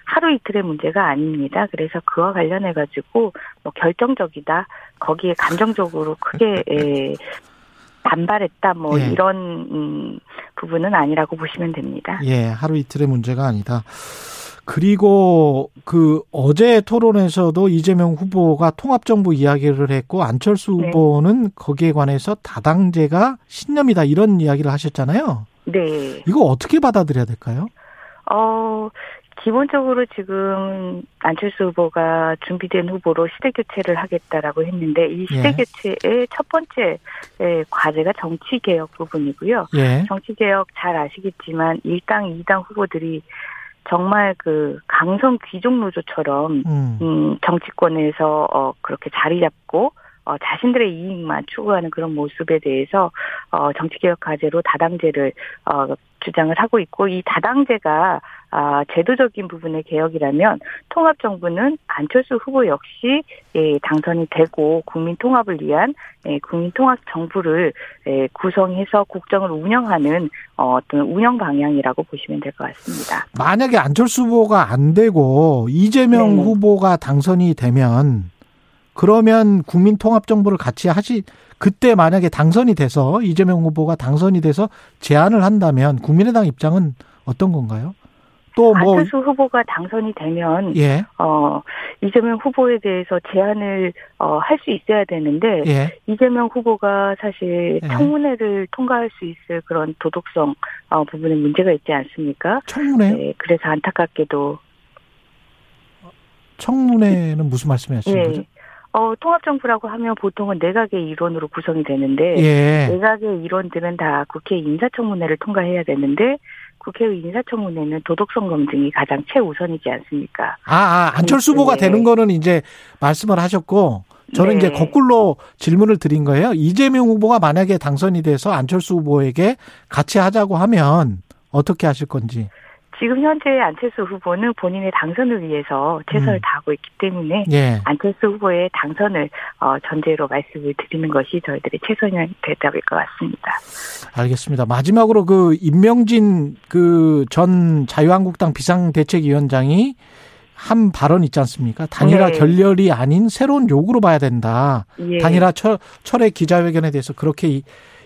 하루 이틀의 문제가 아닙니다. 그래서 그와 관련해 가지고 뭐 결정적이다, 거기에 감정적으로 크게 반발했다, 뭐 예. 이런 부분은 아니라고 보시면 됩니다. 예, 하루 이틀의 문제가 아니다. 그리고 그 어제 토론에서도 이재명 후보가 통합정부 이야기를 했고 안철수 네. 후보는 거기에 관해서 다당제가 신념이다 이런 이야기를 하셨잖아요. 네. 이거 어떻게 받아들여야 될까요? 기본적으로 지금 안철수 후보가 준비된 후보로 시대교체를 하겠다라고 했는데 이 시대교체의 첫 번째 과제가 정치개혁 부분이고요. 예. 정치개혁 잘 아시겠지만 1당, 2당 후보들이 정말 강성 귀족 노조처럼 정치권에서 그렇게 자리 잡고 자신들의 이익만 추구하는 그런 모습에 대해서 정치개혁 과제로 다당제를 주장을 하고 있고 이 다당제가 제도적인 부분의 개혁이라면 통합정부는 안철수 후보 역시 당선이 되고 국민 통합을 위한 국민 통합 정부를 구성해서 국정을 운영하는 어떤 운영 방향이라고 보시면 될 것 같습니다. 만약에 안철수 후보가 안 되고 이재명 네. 후보가 당선이 되면 그러면 국민 통합 정부를 같이 그때 만약에 당선이 돼서 이재명 후보가 당선이 돼서 제안을 한다면 국민의당 입장은 어떤 건가요? 또 뭐 안철수 후보가 당선이 되면 예. 이재명 후보에 대해서 제안을 할 수 있어야 되는데 예. 이재명 후보가 사실 청문회를 통과할 수 있을 그런 도덕성 부분에 문제가 있지 않습니까? 청문회? 네, 그래서 안타깝게도 청문회는 무슨 말씀하시는 거죠? 통합정부라고 하면 보통은 내각의 일원으로 구성이 되는데 예. 내각의 일원들은 다 국회 인사청문회를 통과해야 되는데 국회의 인사청문회는 도덕성 검증이 가장 최우선이지 않습니까? 안철수 후보가 되는 거는 이제 말씀을 하셨고 저는 네. 이제 거꾸로 질문을 드린 거예요. 이재명 후보가 만약에 당선이 돼서 안철수 후보에게 같이 하자고 하면 어떻게 하실 건지. 지금 현재 안철수 후보는 본인의 당선을 위해서 최선을 다하고 있기 때문에 예. 안철수 후보의 당선을 전제로 말씀을 드리는 것이 저희들의 최선의 대답일 것 같습니다. 알겠습니다. 마지막으로 그 임명진 그 전 자유한국당 비상대책위원장이 한 발언 있지 않습니까? 단일화 네. 결렬이 아닌 새로운 요구로 봐야 된다. 예. 단일화 철회 기자회견에 대해서 그렇게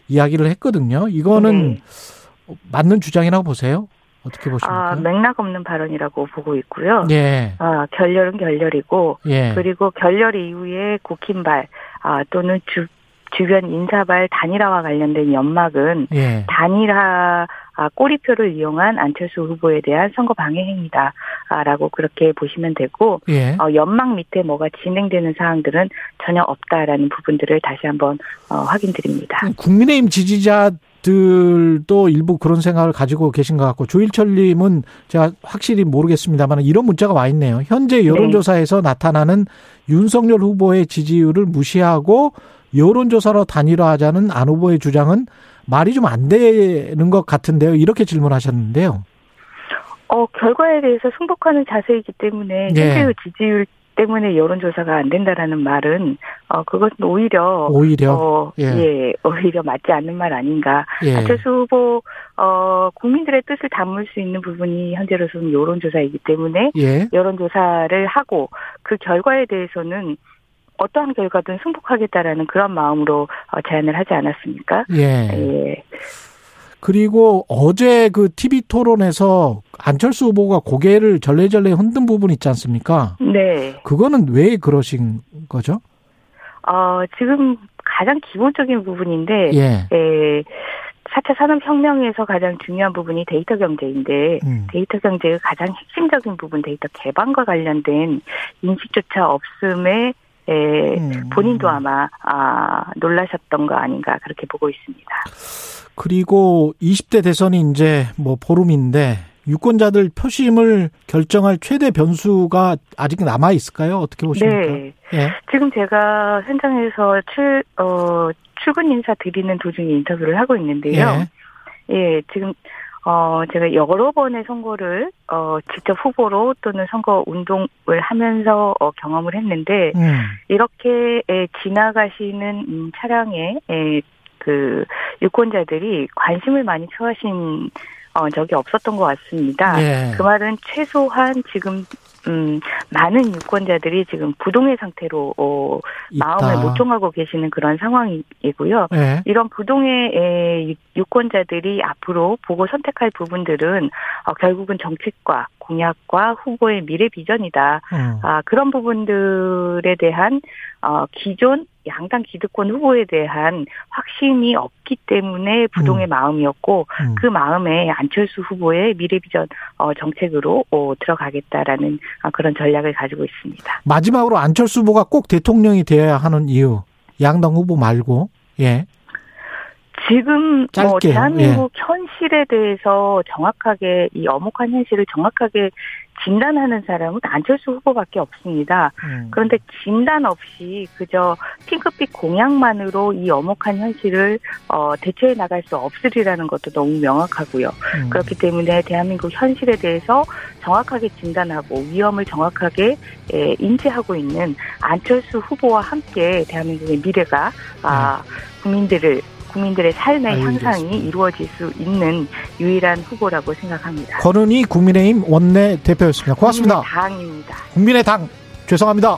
이야기를 했거든요. 이거는 네. 맞는 주장이라고 보세요? 어떻게 보십니까? 맥락 없는 발언이라고 보고 있고요. 예. 결렬은 결렬이고, 예. 그리고 결렬 이후에 국힘발 또는 주변 인사발 단일화와 관련된 연막은 예. 단일화 꼬리표를 이용한 안철수 후보에 대한 선거 방해 행위다라고 그렇게 보시면 되고 예. 연막 밑에 뭐가 진행되는 사항들은 전혀 없다라는 부분들을 다시 한번 확인드립니다. 국민의힘 지지자들도 일부 그런 생각을 가지고 계신 것 같고 조일철 님은 제가 확실히 모르겠습니다만 이런 문자가 와 있네요. 현재 여론조사에서 네. 나타나는 윤석열 후보의 지지율을 무시하고 여론조사로 단일화하자는 안 후보의 주장은 말이 좀 안 되는 것 같은데요. 이렇게 질문하셨는데요. 결과에 대해서 승복하는 자세이기 때문에 현재의 네. 지지율 때문에 여론조사가 안 된다라는 말은 그것은 오히려 오히려 맞지 않는 말 아닌가. 예. 안철수 후보 국민들의 뜻을 담을 수 있는 부분이 현재로서는 여론조사이기 때문에 예. 여론조사를 하고 그 결과에 대해서는 어떠한 결과든 승복하겠다라는 그런 마음으로 제안을 하지 않았습니까? 예. 예. 그리고 어제 그 TV 토론에서 안철수 후보가 고개를 절레절레 흔든 부분 있지 않습니까? 네. 그거는 왜 그러신 거죠? 지금 가장 기본적인 부분인데, 예. 예. 4차 산업혁명에서 가장 중요한 부분이 데이터 경제인데 데이터 경제의 가장 핵심적인 부분 데이터 개방과 관련된 인식조차 없음에 예, 본인도 아마 놀라셨던 거 아닌가 그렇게 보고 있습니다. 그리고 20대 대선이 이제 뭐 보름인데 유권자들 표심을 결정할 최대 변수가 아직 남아 있을까요? 어떻게 보십니까? 네, 예. 지금 제가 현장에서 출근 인사 드리는 도중에 인터뷰를 하고 있는데요. 예, 예 지금. 제가 여러 번의 선거를, 직접 후보로 또는 선거 운동을 하면서, 경험을 했는데, 이렇게, 지나가시는, 차량에, 유권자들이 관심을 많이 표하신, 적이 없었던 것 같습니다. 예. 그 말은 최소한 지금, 많은 유권자들이 지금 부동의 상태로 마음을 모총하고 계시는 그런 상황이고요. 네. 이런 부동의 유권자들이 앞으로 보고 선택할 부분들은 결국은 정책과 공약과 후보의 미래 비전이다. 그런 부분들에 대한 기존 양당 기득권 후보에 대한 확신이 없기 때문에 부동의 마음이었고 그 마음에 안철수 후보의 미래 비전 정책으로 들어가겠다라는 그런 전략을 가지고 있습니다. 마지막으로 안철수 후보가 꼭 대통령이 되어야 하는 이유. 양당 후보 말고. 예. 지금 대한민국 예. 현실에 대해서 정확하게 이 엄혹한 현실을 정확하게 진단하는 사람은 안철수 후보밖에 없습니다. 그런데 진단 없이 그저 핑크빛 공약만으로 이 엄혹한 현실을 대처해 나갈 수 없으리라는 것도 너무 명확하고요. 그렇기 때문에 대한민국 현실에 대해서 정확하게 진단하고 위험을 정확하게 인지하고 있는 안철수 후보와 함께 대한민국의 미래가 국민들의 삶의 알겠습니다. 향상이 이루어질 수 있는 유일한 후보라고 생각합니다. 권은희 국민의힘 원내대표였습니다. 고맙습니다. 국민의당입니다. 죄송합니다.